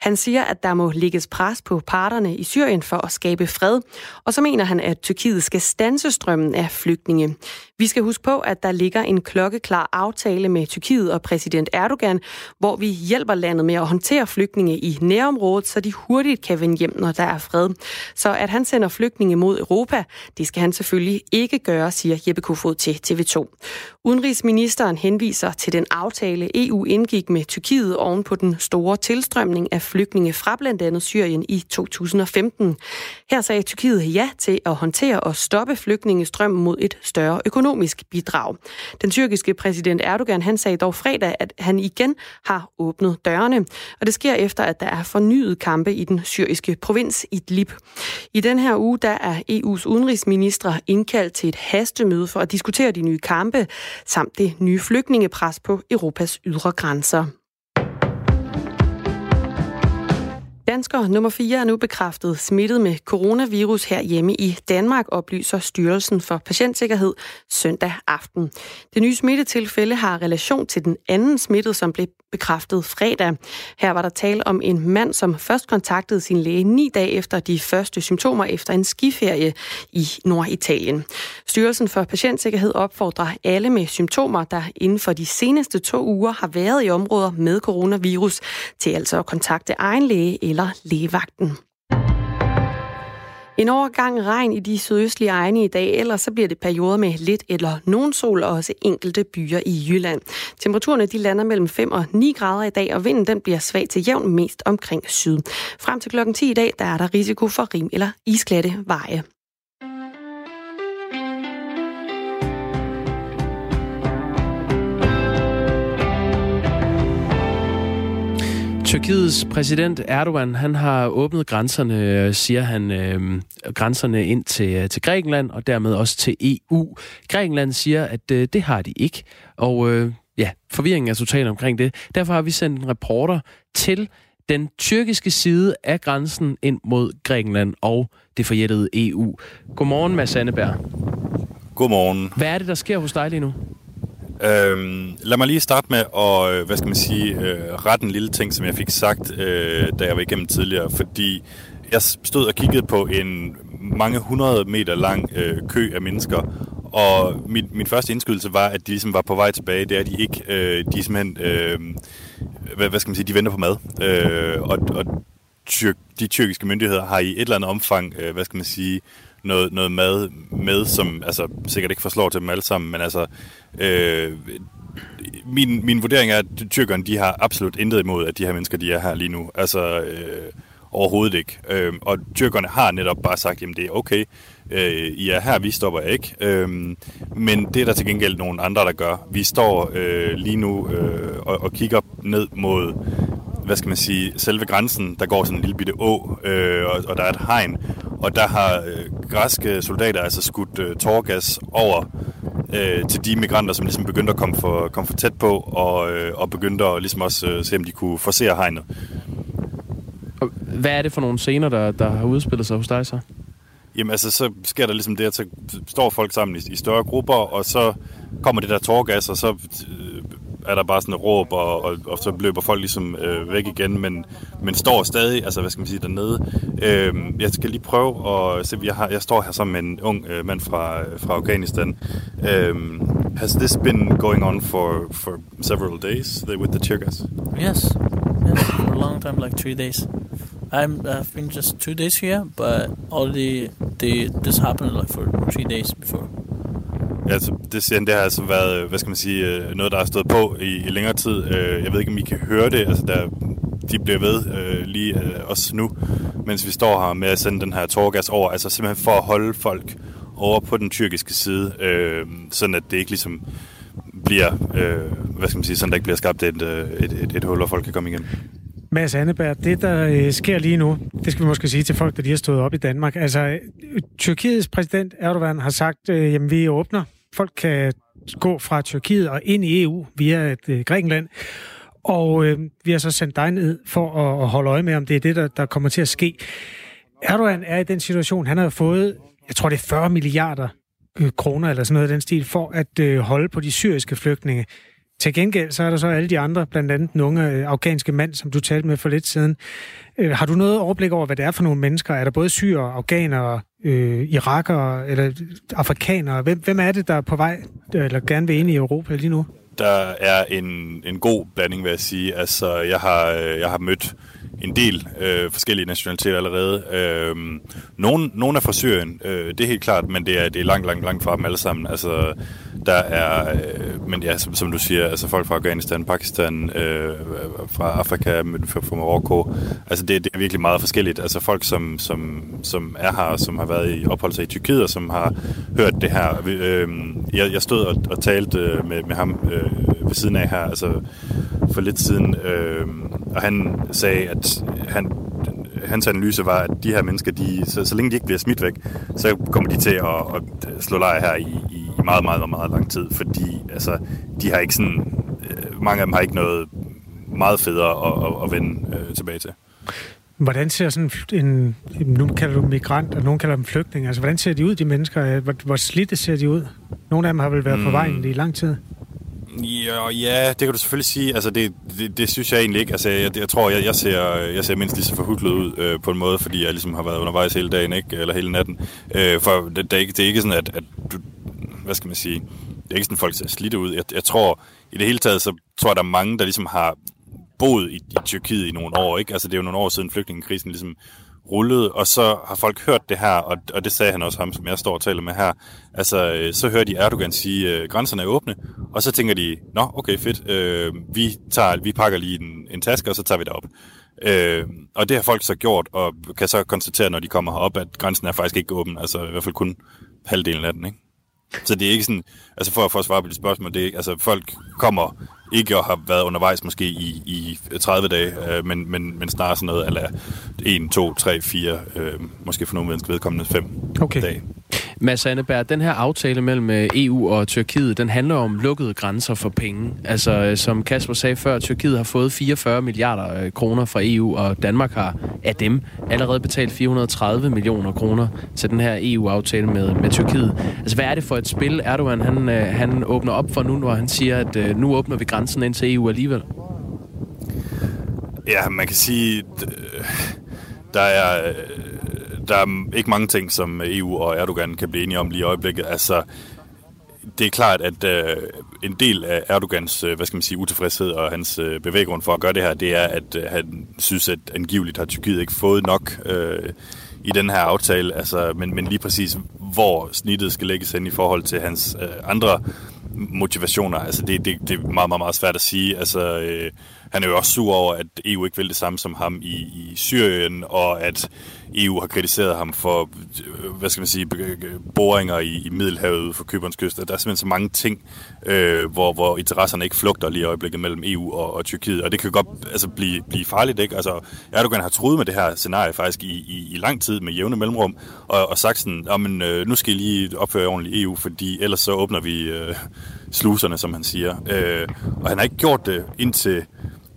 Han siger, at der må lægges pres på parterne i Syrien for at skabe fred. Og så mener han, at Tyrkiet skal standse strømmen af flygtninge. Vi skal huske på, at der ligger en klokkeklar aftale med Tyrkiet og præsident Erdogan, hvor vi hjælper landet med at håndtere flygtninge i nærområdet, så de hurtigt kan vende hjem, når der er fred. Så at han sender flygtninge mod Europa, det skal han selvfølgelig ikke gøre, siger Jeppe Kofod til TV2. Udenrigsministeren henviser til den aftale, EU indgik med Tyrkiet oven på den store tilstrømning af flygtninge fra blandt andet Syrien i 2015. Her sagde Tyrkiet ja til at håndtere og stoppe flygtningestrømmen mod et større økonomisk bidrag. Den tyrkiske præsident Erdogan han sagde dog fredag, at han igen har åbnet dørene, og det sker efter, at der er fornyet kampe i den syriske provins Idlib. I den her uge der er EU's udenrigsministre indkaldt til et hastemøde for at diskutere de nye kampe samt det nye flygtningepres på Europas ydre grænser. Dansker nummer 4 er nu bekræftet smittet med coronavirus herhjemme i Danmark, oplyser Styrelsen for Patientsikkerhed søndag aften. Det nye smittetilfælde har relation til den anden smittede, som blev bekræftet fredag. Her var der tale om en mand, som først kontaktede sin læge 9 dage efter de første symptomer efter en skiferie i Norditalien. Styrelsen for Patientsikkerhed opfordrer alle med symptomer, der inden for de seneste 2 uger har været i områder med coronavirus, til altså at kontakte egen læge eller lægevagten. En overgang regn i de sydøstlige egne i dag, ellers så bliver det perioder med lidt eller nogen sol, og også enkelte byer i Jylland. Temperaturerne de lander mellem 5 og 9 grader i dag, og vinden den bliver svag til jævn mest omkring syd. Frem til klokken 10 i dag, der er der risiko for rim- eller isglatte veje. Tyrkiets præsident Erdogan, han har åbnet grænserne, siger han, grænserne ind til Grækenland og dermed også til EU. Grækenland siger, at det har de ikke, og forvirringen er total omkring det. Derfor har vi sendt en reporter til den tyrkiske side af grænsen ind mod Grækenland og det forjættede EU. Godmorgen, Mads Anneberg. Godmorgen. Hvad er det, der sker hos dig lige nu? Lad mig lige starte med at, rette en lille ting, som jeg fik sagt, da jeg var igennem tidligere, fordi jeg stod og kiggede på en mange hundrede meter lang kø af mennesker, og min første indskydelse var, at de ligesom var på vej tilbage. Det er de ikke. De er simpelthen, de venter på mad. De tyrkiske myndigheder har i et eller andet omfang, noget mad med, som altså sikkert ikke forslår til dem alle sammen, men altså min vurdering er, at tyrkerne, de har absolut intet imod, at de her mennesker, de er her lige nu. Altså overhovedet ikke. Og tyrkerne har netop bare sagt, jamen det er okay, I er her, vi stopper ikke. Men det er der til gengæld nogle andre, der gør. Vi står lige nu og kigger ned mod selve grænsen, der går sådan en lille bitte å, og der er et hegn, og der har græske soldater altså skudt tåregas over til de migranter, som ligesom begyndte at komme for tæt på, og begyndte at ligesom også se, om de kunne forcere hegnet. Hvad er det for nogle scener, der har udspillet sig hos dig så? Jamen altså, så sker der ligesom det, at så står folk sammen i større grupper, og så kommer det der tåregas, og så er der bare sådan et råb, og så løber folk ligesom væk igen, men står stadig, altså dernede. Jeg skal lige prøve at se, jeg står her sammen med en ung mand fra Afghanistan. Has this been going on for several days with the tear gas? Yes, for a long time, like 3 days. I've been just 2 days here, but already this happened like for 3 days before. Altså, det har altså været, noget, der har stået på i længere tid. Jeg ved ikke, om I kan høre det. Altså, de bliver ved lige også nu, mens vi står her med at sende den her tåregas over. Altså simpelthen for at holde folk over på den tyrkiske side, sådan at det ikke ligesom bliver, sådan der ikke bliver skabt et hul, hvor folk kan komme igen. Mads Anneberg, det der sker lige nu, det skal vi måske sige til folk, der lige har stået op i Danmark. Altså, Tyrkiets præsident Erdogan har sagt, jamen vi åbner. Folk kan gå fra Tyrkiet og ind i EU via Grækenland. Og vi har så sendt dig ned for at holde øje med, om det er det, der kommer til at ske. Erdogan er i den situation, han har fået, jeg tror det er 40 milliarder kroner eller sådan noget af den stil, for at holde på de syriske flygtninge. Til gengæld så er der så alle de andre, blandt andet den unge afghanske mand, som du talte med for lidt siden. Har du noget overblik over, hvad det er for nogle mennesker? Er der både syrere, afghanere, irakere eller afrikanere? Hvem er det, der er på vej eller gerne vil ind i Europa lige nu? Der er en god blanding, vil jeg sige. Altså, jeg har mødt en del forskellige nationaliteter allerede. Nogle er fra Syrien, det er helt klart, men det er langt fra dem alle sammen. Altså, der er, men ja, som du siger, altså folk fra Afghanistan, Pakistan, fra Afrika, fra Marokko. Altså, det er virkelig meget forskelligt. Altså, folk, som er her, som har været i opholdelser i Tyrkiet, og som har hørt det her. Jeg stod og talte med ham ved siden af her, altså for lidt siden, og han sagde, at hans analyse var, at de her mennesker, så længe de ikke bliver smidt væk, så kommer de til at slå lejr her i meget, meget, meget lang tid, fordi altså, de har ikke sådan, mange af dem har ikke noget meget federe at vende tilbage til. Hvordan ser sådan en, nu kalder du migrant, og nogen kalder dem flygtninge, altså hvordan ser de ud, de mennesker? Hvor slidte ser de ud? Nogle af dem har vel været på vejen i lang tid? Ja, det kan du selvfølgelig sige. Altså, det synes jeg egentlig ikke. Altså, jeg tror, jeg ser mindst lige så forhutlet ud på en måde, fordi jeg ligesom har været undervejs hele dagen, ikke? Eller hele natten. For det er ikke sådan, at du, det er ikke sådan, folk ser slidte ud. Jeg tror, i det hele taget, så tror jeg, der er mange, der ligesom har boet i Tyrkiet i nogle år, ikke? Altså, det er jo nogle år siden flygtningekrisen ligesom rullede, og så har folk hørt det her, og det sagde han også, ham som jeg står og taler med her, altså så hører de Erdogan sige, grænserne er åbne, og så tænker de, nå okay fedt, vi pakker lige en taske, og så tager vi derop. Og det har folk så gjort, og kan så konstatere, når de kommer herop, at grænsen er faktisk ikke åben, altså i hvert fald kun halvdelen af den, ikke? Så det er ikke sådan, altså for at svare på det spørgsmål, det er ikke, altså folk kommer ikke og har været undervejs måske i 30 dage, men snarere sådan noget, eller 1, 2, 3, 4, måske for nogle mennesker vedkommende 5 dage. Mads Anneberg, den her aftale mellem EU og Tyrkiet, den handler om lukkede grænser for penge. Altså, som Kasper sagde før, Tyrkiet har fået 44 milliarder kroner fra EU, og Danmark har af dem allerede betalt 430 millioner kroner til den her EU-aftale med Tyrkiet. Altså, hvad er det for et spil, Erdogan han åbner op for nu, hvor han siger, at nu åbner vi grænsen ind til EU alligevel? Ja, man kan sige, der er ikke mange ting, som EU og Erdogan kan blive enige om lige i øjeblikket. Altså, det er klart, at en del af Erdogans, utilfredshed og hans bevæggrund for at gøre det her, det er, at han synes, at angiveligt har Tyrkiet ikke fået nok i den her aftale. Altså, men lige præcis, hvor snittet skal lægges hen i forhold til hans andre motivationer, altså det er meget, meget, meget svært at sige. Altså, han er jo også sur over, at EU ikke vil det samme som ham i Syrien, og at EU har kritiseret ham for, boringer i Middelhavet for Cyperns kyst. Der er simpelthen så mange ting, hvor interesserne ikke flugter lige i øjeblikket mellem EU og Tyrkiet, og det kan godt blive farligt, ikke? Altså, Erdogan har truet med det her scenarie faktisk i lang tid med jævne mellemrum, og sagt sådan, nu skal I lige opføre ordentligt EU, fordi ellers så åbner vi sluserne, som han siger. Og han har ikke gjort det indtil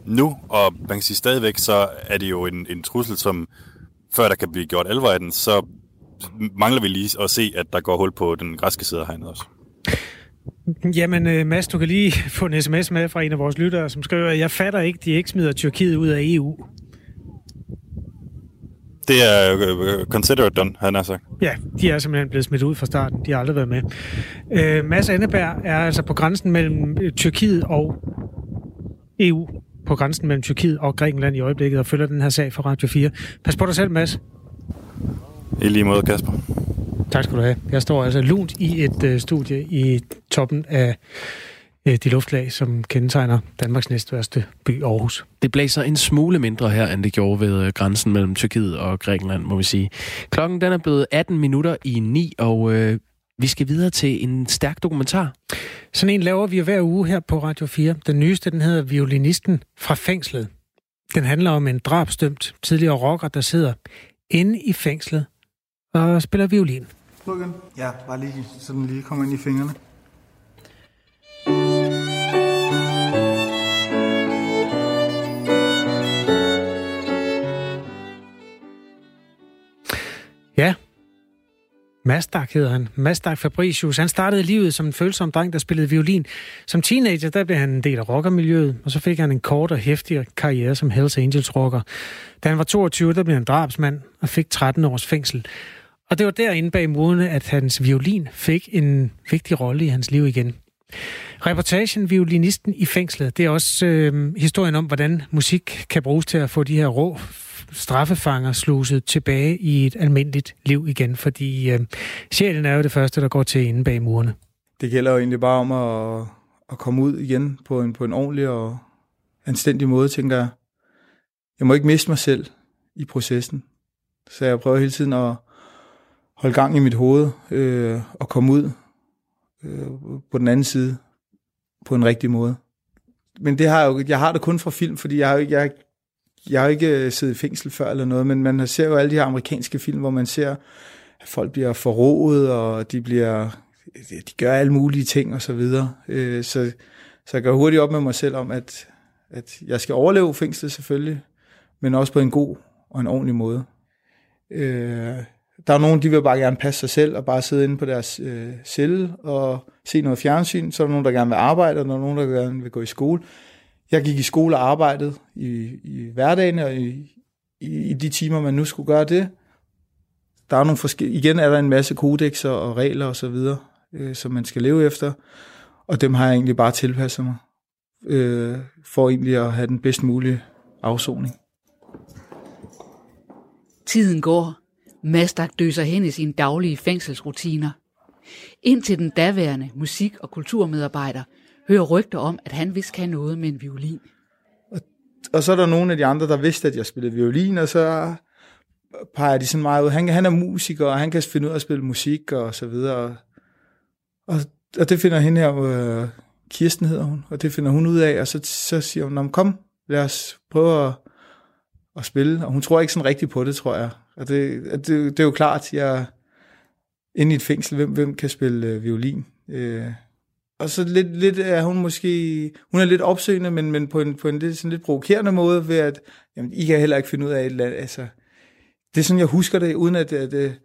nu, og man kan sige stadigvæk, så er det jo en trussel, som før der kan blive gjort alvor af den, så mangler vi lige at se, at der går hul på den græske side hernede også. Jamen, Mads, du kan lige få en sms med fra en af vores lyttere, som skriver, jeg fatter ikke, de ikke smider Tyrkiet ud af EU. Det er considered done, han har sagt. Ja, de er simpelthen blevet smidt ud fra starten. De har aldrig været med. Mads Anneberg er altså på grænsen mellem Tyrkiet og EU. På grænsen mellem Tyrkiet og Grækenland i øjeblikket og følger den her sag fra Radio 4. Pas på dig selv, Mads. I lige måde, Kasper. Tak skal du have. Jeg står altså lunt i et studie i toppen af de luftlag, som kendetegner Danmarks næstværste by, Aarhus. Det blæser en smule mindre her, end det gjorde ved grænsen mellem Tyrkiet og Grækenland, må vi sige. Klokken den er blevet 18 minutter i 9, og vi skal videre til en stærk dokumentar. Sådan en laver vi hver uge her på Radio 4. Den nyeste, den hedder Violinisten fra fængslet. Den handler om en drabsdømt tidligere rocker, der sidder inde i fængslet og spiller violin. Slå igen. Ja, bare lige, så den lige kommer ind i fingrene. Ja, Mazdak hedder han. Mazdak Fabricius. Han startede livet som en følsom dreng, der spillede violin. Som teenager, der blev han en del af rockermiljøet, og så fik han en kort og heftig karriere som Hells Angels rocker. Da han var 22, der blev han drabsmand og fik 13 års fængsel. Og det var derinde bag murene, at hans violin fik en vigtig rolle i hans liv igen. Reportagen Violinisten i fængslet, det er også historien om, hvordan musik kan bruges til at få de her rå straffefanger sluset tilbage i et almindeligt liv igen, fordi sjælen er jo det første, der går til inde bag murene. Det gælder jo egentlig bare om at komme ud igen på en ordentlig og anstændig måde, tænker jeg. Jeg må ikke miste mig selv i processen, så jeg prøver hele tiden at holde gang i mit hoved og komme ud på den anden side på en rigtig måde. Men det har jeg har det kun fra film, fordi jeg har ikke siddet i fængsel før eller noget, men man ser jo alle de her amerikanske film, hvor man ser, at folk bliver forrådet, og de gør alle mulige ting og så videre. Så jeg går hurtigt op med mig selv om, at jeg skal overleve fængslet selvfølgelig, men også på en god og en ordentlig måde. Der er nogen, de vil bare gerne passe sig selv og bare sidde inde på deres celle og se noget fjernsyn. Så er der nogen, der gerne vil arbejde, og der er nogen, der gerne vil gå i skole. Jeg gik i skole og arbejdede i hverdagen og i de timer, man nu skulle gøre det. Der er nogle igen er der en masse kodexer og regler og så videre, som man skal leve efter. Og dem har jeg egentlig bare tilpasset mig, for egentlig at have den bedst mulige afsoning. Tiden går. Mazdak døser hen i sine daglige fængselsrutiner. Indtil den daværende musik- og kulturmedarbejder hører rygter om, at han vist kan noget med en violin. Og så er der nogle af de andre, der vidste, at jeg spillede violin, og så peger de sådan meget ud. Han er musiker, og han kan finde ud af at spille musik, og så videre. Og det finder hende her, Kirsten hedder hun, og det finder hun ud af, og så siger hun, kom, lad os prøve at spille. Og hun tror ikke sådan rigtigt på det, tror jeg. Og det er jo klart, jeg inde i et fængsel, hvem kan spille violin? Og så lidt er hun måske, hun er lidt opsøgende, men på en lidt, sådan lidt provokerende måde, ved at, jamen, I kan heller ikke finde ud af et eller andet, altså, det er sådan, jeg husker det, uden at altså,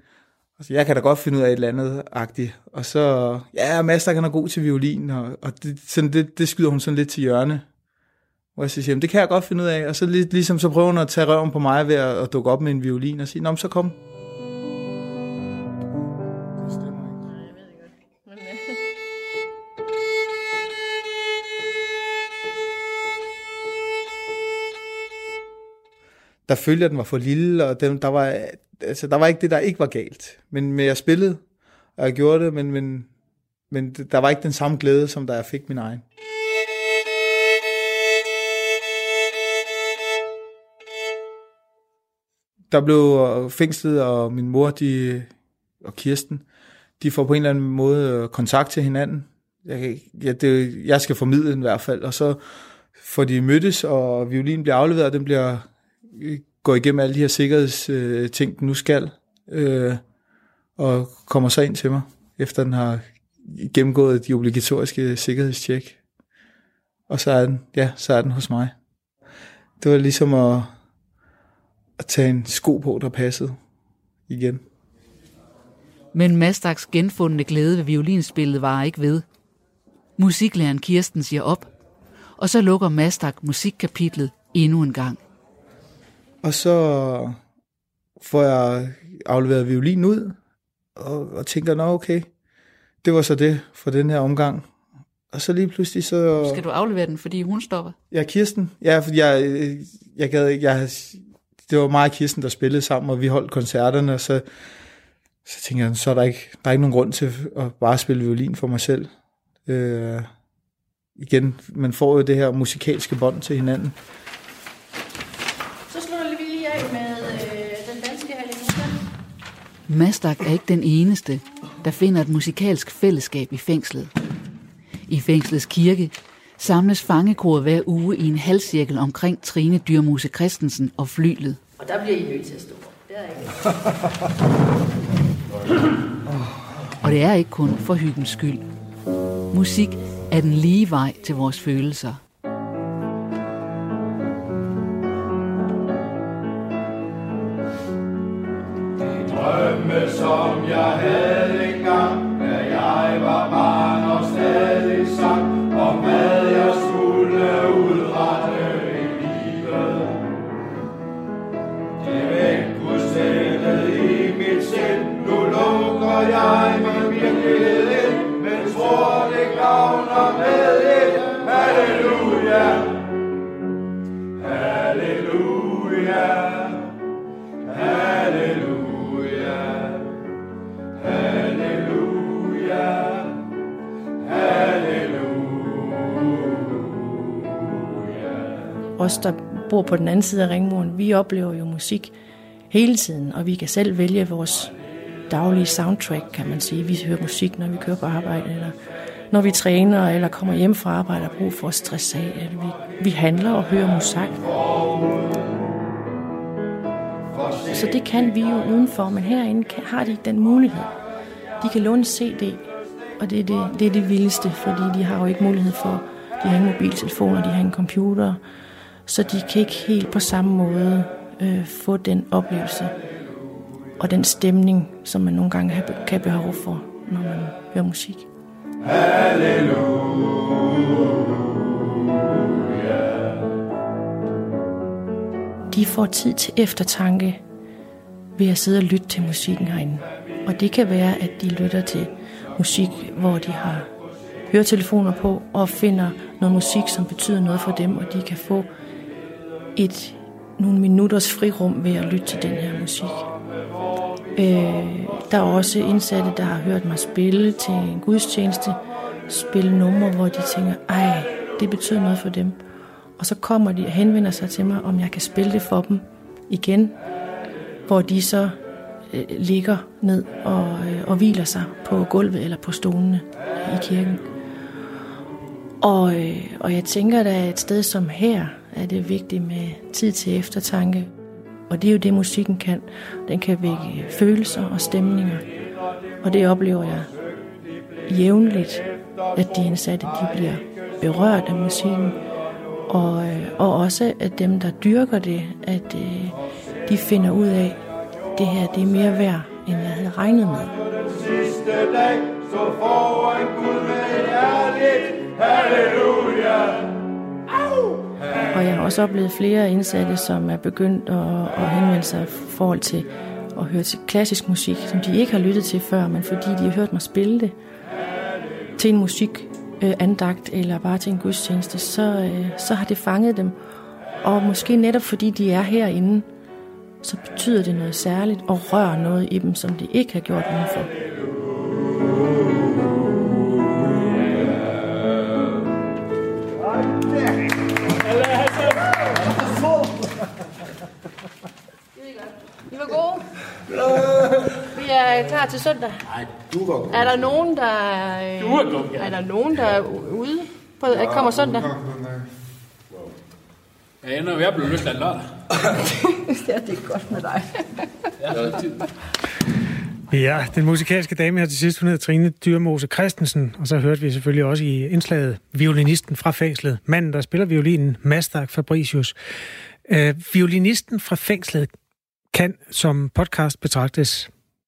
jeg kan da godt finde ud af et eller andet-agtigt, og så, ja, Mazdak er god til violin, og det, sådan, det skyder hun sådan lidt til hjørne, hvor jeg siger, jamen, det kan jeg godt finde ud af, og så ligesom, så prøver hun at tage røven på mig ved at dukke op med en violin, og sige, nå, så kom. Der følger, den var for lille, og der var ikke det, der ikke var galt. Men jeg spillede, og jeg gjorde det, men der var ikke den samme glæde, som da jeg fik min egen. Der blev fængslet, og min mor og Kirsten, de får på en eller anden måde kontakt til hinanden. Jeg skal formidle den i hvert fald, og så får de mødtes, og violinen bliver afleveret, og den bliver... går igennem alle de her sikkerhedsting, den nu skal, og kommer så ind til mig, efter den har gennemgået de obligatoriske sikkerhedstjek. Og så er den, ja, så er den hos mig. Det var ligesom at tage en sko på, der passede igen. Men Mazdaks genfundne glæde ved violinspillet var ikke ved. Musiklæreren Kirsten siger op, og så lukker Mazdak musikkapitlet endnu en gang. Og så får jeg afleveret violinen ud, og tænker, nå okay, det var så det for den her omgang. Og så lige pludselig så... Skal du aflevere den, fordi hun stopper? Ja, Kirsten. Ja, fordi jeg gad ikke. Det var mig og Kirsten, der spillede sammen, og vi holdt koncerterne, og så tænker jeg, så er der er ikke nogen grund til at bare spille violin for mig selv. Igen, man får jo det her musikalske bånd til hinanden. Mazdak er ikke den eneste, der finder et musikalsk fællesskab i fængslet. I fængslets kirke samles fangekoret hver uge i en halvcirkel omkring Trine Dyrmose Kristensen og flylet. Og der bliver I nødt til at stå. Det er ikke. Og det er ikke kun for hyggens skyld. Musik er den lige vej til vores følelser. Som jeg havde engang, da jeg var barn og stadig sang, og hvad jeg skulle udrette i livet. Det væk udstændet i mit sind, nu lukker jeg med virkelighed ind, men tror det gavner med et halleluja, halleluja, halleluja. Os, der bor på den anden side af ringmuren, vi oplever jo musik hele tiden, og vi kan selv vælge vores daglige soundtrack, kan man sige. Vi hører musik, når vi kører på arbejde, eller når vi træner, eller kommer hjem fra arbejde og bruger for at stresse af. Eller vi handler og hører musik. Så det kan vi jo udenfor, men herinde har de ikke den mulighed. De kan låne CD, og det er det vildeste, fordi de har jo ikke mulighed for, de har en mobiltelefon, og de har en computer, så de kan ikke helt på samme måde få den oplevelse og den stemning, som man nogle gange kan behov for, når man hører musik. De får tid til eftertanke ved at sidde og lytte til musikken herinde. Og det kan være, at de lytter til musik, hvor de har høretelefoner på og finder noget musik, som betyder noget for dem, og de kan få nogle minutters frirum ved at lytte til den her musik. Der er også indsatte, der har hørt mig spille til en gudstjeneste, spille numre, hvor de tænker, ej, det betyder noget for dem. Og så kommer de og henvender sig til mig, om jeg kan spille det for dem igen, hvor de så ligger ned og hviler sig på gulvet eller på stolene i kirken. Og jeg tænker, at et sted som her er det vigtigt med tid til eftertanke. Og det er jo det, musikken kan. Den kan vække følelser og stemninger. Og det oplever jeg jævnligt, at de indsatte de bliver berørt af musikken. Og også at dem, der dyrker det, at de finder ud af, at det her det er mere værd, end jeg havde regnet med. Og jeg har også oplevet flere indsatte, som er begyndt at henvende sig i forhold til at høre til klassisk musik, som de ikke har lyttet til før, men fordi de har hørt mig spille det til en musikandagt eller bare til en gudstjeneste, så har det fanget dem. Og måske netop fordi de er herinde, så betyder det noget særligt og rører noget i dem, som de ikke har gjort udenfor. I var gode. Vi er klar til søndag. Nej, du var god. Er der nogen, der er ude på at kommer søndag? Jeg ender ved at blive løsladt lørdag. Ja, det er godt med dig. Ja, den musikalske dame her til sidst, hun hedder Trine Dyrmose Kristensen, og så hørte vi selvfølgelig også i indslaget violinisten fra fængslet, manden, der spiller violinen, Mazdak Fabricius. Violinisten fra fængslet kan som podcast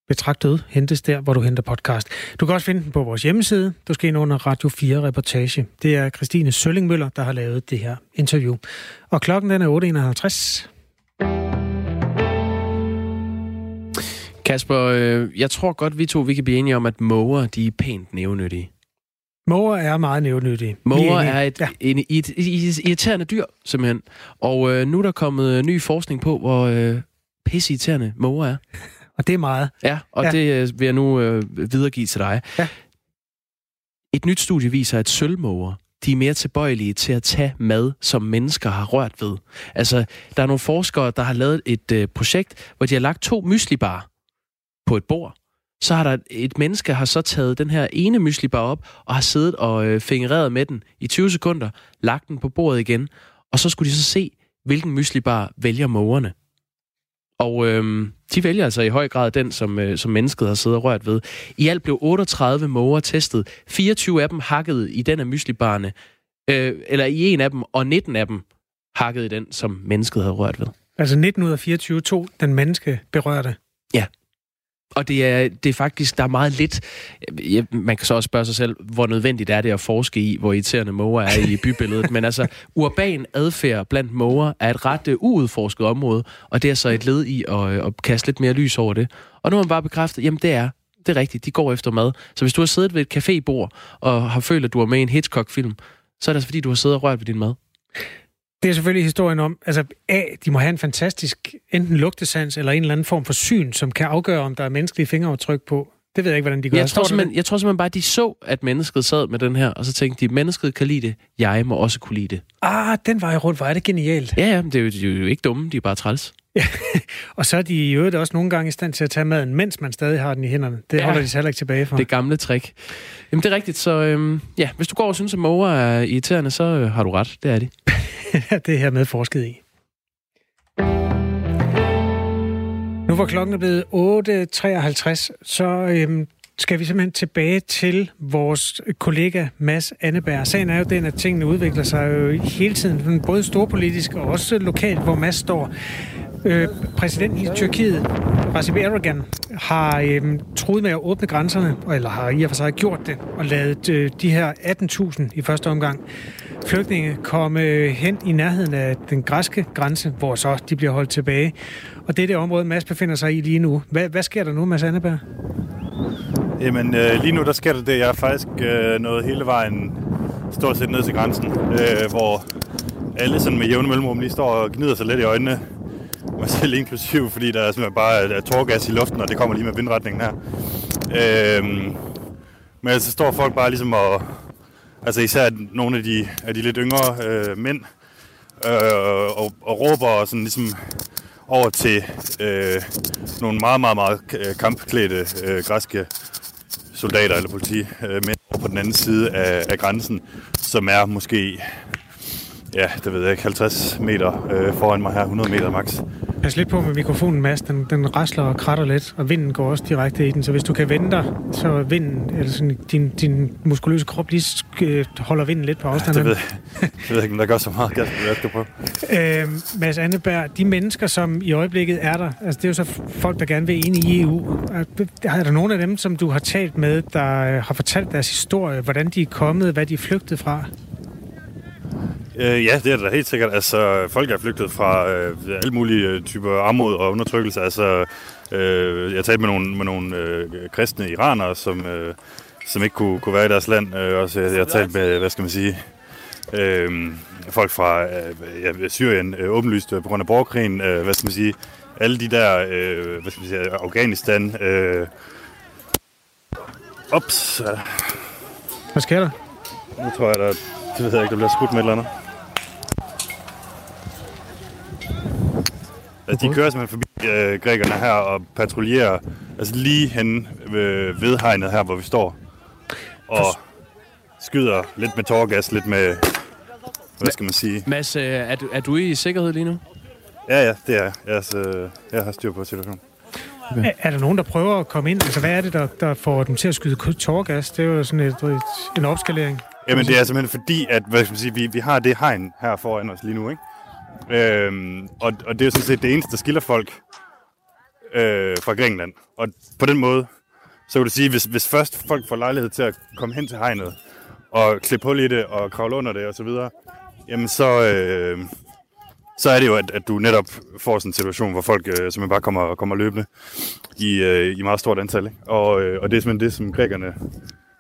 betragtet hentes der, hvor du henter podcast. Du kan også finde den på vores hjemmeside. Du skal ind under Radio 4 Reportage. Det er Christine Sølling Møller, der har lavet det her interview. Og klokken den er 8:51. Kasper, jeg tror godt, vi kan blive enige om, at måger, de er pænt nævnyttige. Måger er meget nævnyttige. Måger er et irriterende dyr, simpelthen. Og nu er der kommet ny forskning på, hvor pisseirriterende måger er. Og det er meget. Ja, og det vil jeg nu videregive til dig. Ja. Et nyt studie viser, at sølvmåger, de er mere tilbøjelige til at tage mad, som mennesker har rørt ved. Altså, der er nogle forskere, der har lavet et projekt, hvor de har lagt 2 myslibar på et bord. Så har der et menneske har så taget den her ene myslibar op, og har siddet og fingereret med den i 20 sekunder, lagt den på bordet igen, og så skulle de så se, hvilken myslibar vælger mågerne. Og de vælger altså i høj grad den, som mennesket har siddet og rørt ved. I alt blev 38 måger testet. 24 af dem hakkede i den af myslibarerne, eller i en af dem, og 19 af dem hakkede i den, som mennesket havde rørt ved. Altså 19 ud af 24 tog den menneske berørte? Ja. Og det er faktisk, der er meget lidt. Man kan så også spørge sig selv, hvor nødvendigt er det at forske i, hvor irriterende måger er i bybilledet. Men altså, urban adfærd blandt måger er et ret uudforsket område, og det er så et led i at kaste lidt mere lys over det. Og nu har man bare bekræftet, jamen det er rigtigt, de går efter mad. Så hvis du har siddet ved et cafébord og har følt, at du er med i en Hitchcock-film, så er det altså, fordi du har siddet og rørt ved din mad. Det er selvfølgelig historien om, altså de må have en fantastisk enten lugtesans eller en eller anden form for syn, som kan afgøre, om der er menneskelige fingeraftryk på. Det ved jeg ikke, hvordan de gør. Jeg tror simpelthen bare, de så, at mennesket sad med den her, og så tænkte de, mennesket kan lide det, jeg må også kunne lide det. Ah, den vej rundt, var det genialt. Ja, men de er jo ikke dumme, de er bare træls. Ja, og så er de i øvrigt også nogle gange i stand til at tage maden, mens man stadig har den i hænderne. Det holder de sig heller ikke tilbage for. Det gamle trick. Jamen, det er rigtigt, så ja, hvis du går og synes, at måger er irriterende, så har du ret. Det er de. Det her med forsket i. Nu var klokken blevet 8:53, så skal vi simpelthen tilbage til vores kollega Mads Anneberg. Sagen er jo den, at tingene udvikler sig jo hele tiden, både storpolitisk og også lokalt, hvor Mads står. Præsidenten i Tyrkiet, Recep Erdogan, har truet med at åbne grænserne, eller har i og for sig gjort det, og ladet de her 18.000 i første omgang flygtninge komme hen i nærheden af den græske grænse, hvor så de bliver holdt tilbage. Og det er det område, Mads befinder sig i lige nu. Hvad sker der nu, Mads Anneberg? Jamen, lige nu der sker der det. Jeg er faktisk nået hele vejen stort set ned til grænsen, hvor alle sådan med jævne mellemrum lige står og gnider sig lidt i øjnene. Mig selv inklusiv, fordi der er simpelthen bare tårgas i luften, og det kommer lige med vindretningen her. Men så står folk bare ligesom og... Altså især nogle af de lidt yngre mænd og råber sådan ligesom over til nogle meget, meget, meget kampklædte græske soldater eller politimænd over på den anden side af grænsen, som er måske ja, det ved jeg ikke, 50 meter foran mig her, 100 meter max. Pas lidt på med mikrofonen, Mads. Den rasler og kratter lidt, og vinden går også direkte i den. Så hvis du kan vende dig, så vinden, eller sådan, din muskuløse krop lige holder vinden lidt på afstand. Ja, det ved jeg ikke, om der gør så meget gas, jeg skal prøve. Mads Anneberg, de mennesker, som i øjeblikket er der, altså det er jo så folk, der gerne vil ind i EU. Er der nogen af dem, som du har talt med, der har fortalt deres historie, hvordan de er kommet, hvad de er flygtet fra? Ja, det er da helt sikkert. Altså, folk er flygtet fra alle mulige typer armod og undertrykkelse. Altså, jeg talte med nogle kristne iranere, som ikke kunne være i deres land. Også, jeg talte med, hvad skal man sige, folk fra Syrien, åbenlyst på grund af borgerkrigen. Hvad skal man sige, alle de der, hvad skal man sige, Afghanistan. Ups. Hvad sker der? Nu tror jeg, det ved jeg ikke, der bliver skudt med et eller andet. Altså, de kører simpelthen forbi grækerne her og patruljerer, altså lige henne ved hegnet her, hvor vi står. Og skyder lidt med tårgas, lidt med, hvad skal man sige? Mads, er du i sikkerhed lige nu? Ja, det er jeg. Altså, jeg har styr på situationen. Okay. Er der nogen, der prøver at komme ind? Altså, hvad er det, der får dem til at skyde tårgas? Det er jo sådan en opskalering. Jamen, det er simpelthen fordi, at hvad skal man sige, vi har det hegn her foran os lige nu, ikke? Og det er sådan set det eneste, der skiller folk fra Grækenland. Og på den måde, så vil du sige, hvis først folk får lejlighed til at komme hen til hegnet, og klippe hul i det, og kravle under det, og så videre, jamen så er det jo, at du netop får sådan en situation, hvor folk simpelthen bare kommer løbende i meget stort antal, ikke? Og det er simpelthen det, som grækerne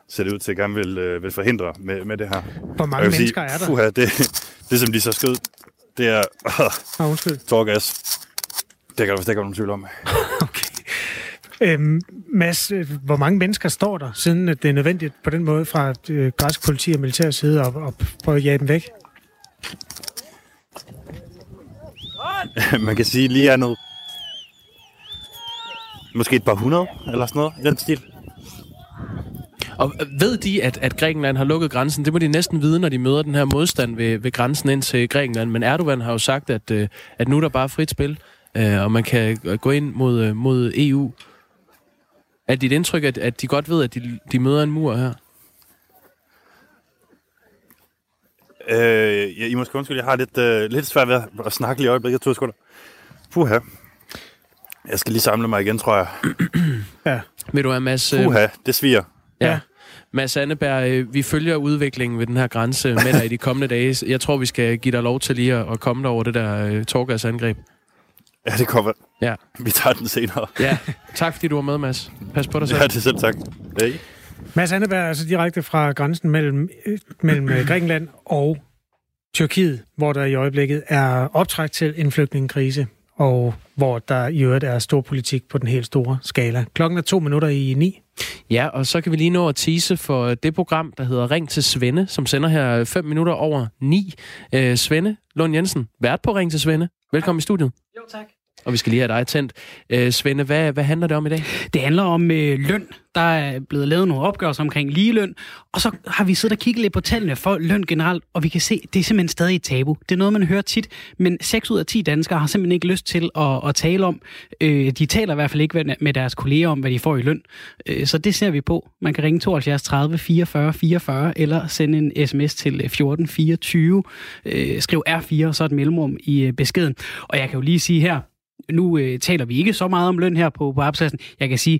ser det ud til, at gerne vil forhindre med det her. Hvor mange mennesker sige, er der? Det som de så skød, det er tårgas. Det kan der vist ikke være nogen tvivl om. Okay. Mads, hvor mange mennesker står der, siden at det er nødvendigt på den måde fra græsk politi og militær side at prøve at jage dem væk? Man kan sige, lige er noget. Måske et par 100 eller sådan noget i den stil. Og ved de, at Grækenland har lukket grænsen? Det må de næsten vide, når de møder den her modstand ved grænsen ind til Grækenland. Men Erdogan har jo sagt, at nu er der bare frit spil, og man kan gå ind mod EU. Er dit indtryk, at de godt ved, at de møder en mur her? I måske undskyld, jeg har lidt svært ved at snakke lige i øjeblikket. Puha. Jeg skal lige samle mig igen, tror jeg. Ja. Ved du hvad, Mads? Puha, det sviger. Ja. Mads Anneberg, vi følger udviklingen ved den her grænse med dig i de kommende dage. Jeg tror, vi skal give dig lov til lige at komme dig over det der tårgasangreb. Ja, det kommer. Ja. Vi tager den senere. Ja. Tak fordi du var med, Mads. Pas på dig selv. Ja, det er selv tak. Hey. Mads Anneberg er altså direkte fra grænsen mellem Grækenland og Tyrkiet, hvor der i øjeblikket er optræk til en flygtningekrise, og hvor der i øvrigt er stor politik på den helt store skala. Klokken er 8:02. Ja, og så kan vi lige nå at tease for det program, der hedder Ring til Svende, som sender her 8:55. Svende Lund Jensen, vært på Ring til Svende. Velkommen i studiet. Jo, tak. Og vi skal lige have dig tændt. Svende, hvad handler det om i dag? Det handler om løn. Der er blevet lavet nogle opgørelser omkring ligeløn, og så har vi siddet og kigget lidt på tallene for løn generelt, og vi kan se, det er simpelthen stadig et tabu. Det er noget, man hører tit, men 6 ud af 10 danskere har simpelthen ikke lyst til at tale om. De taler i hvert fald ikke med deres kolleger om, hvad de får i løn. Så det ser vi på. Man kan ringe 72 30 44 44, eller sende en sms til 14 24. Skriv R4, og så et mellemrum i beskeden. Og jeg kan jo lige sige her, nu taler vi ikke så meget om løn her på arbejdspladsen. Jeg kan sige,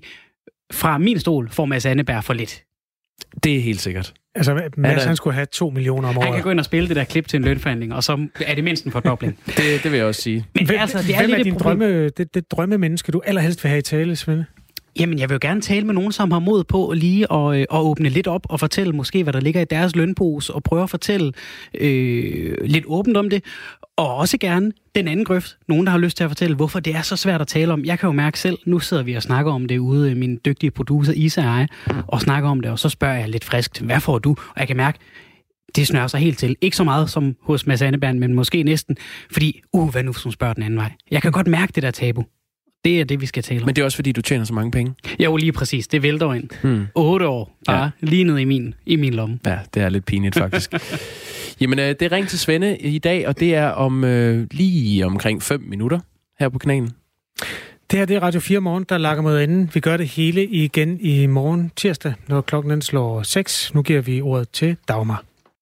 fra min stol får Mads Anneberg for lidt. Det er helt sikkert. Altså, Mads, han skulle have 2 millioner om året. Han kan gå ind og spille det der klip til en lønforhandling, og så er det mindst en fordobling. det vil jeg også sige. Men altså, det er lidt et problem. Hvem er det drømmemenneske, du allerhelst vil have i tale, Svende? Jamen, jeg vil jo gerne tale med nogen, som har mod på lige at åbne lidt op og fortælle måske, hvad der ligger i deres lønpose, og prøve at fortælle lidt åbent om det. Og også gerne den anden grøft. Nogen, der har lyst til at fortælle, hvorfor det er så svært at tale om. Jeg kan jo mærke selv, nu sidder vi og snakker om det ude, min dygtige producer Isa og jeg, og snakker om det, og så spørger jeg lidt friskt, hvad får du? Og jeg kan mærke, det snører sig helt til. Ikke så meget som hos Mads Anneberg, men måske næsten. Fordi, hvad nu, som spørger den anden vej? Jeg kan godt mærke det der tabu. Det er det, vi skal tale om. Men det er også, fordi du tjener så mange penge? Jo, lige præcis. Det vælter ind. 8 år bare lige ned i min lomme. Ja, det er lidt pinligt, faktisk. Jamen, det er Ring til Svende i dag, og det er om lige omkring 5 minutter her på kanalen. Det her det er Radio 4 Morgen, der lakker mod enden. Vi gør det hele igen i morgen tirsdag, når klokken slår 6. Nu giver vi ordet til Dagmar.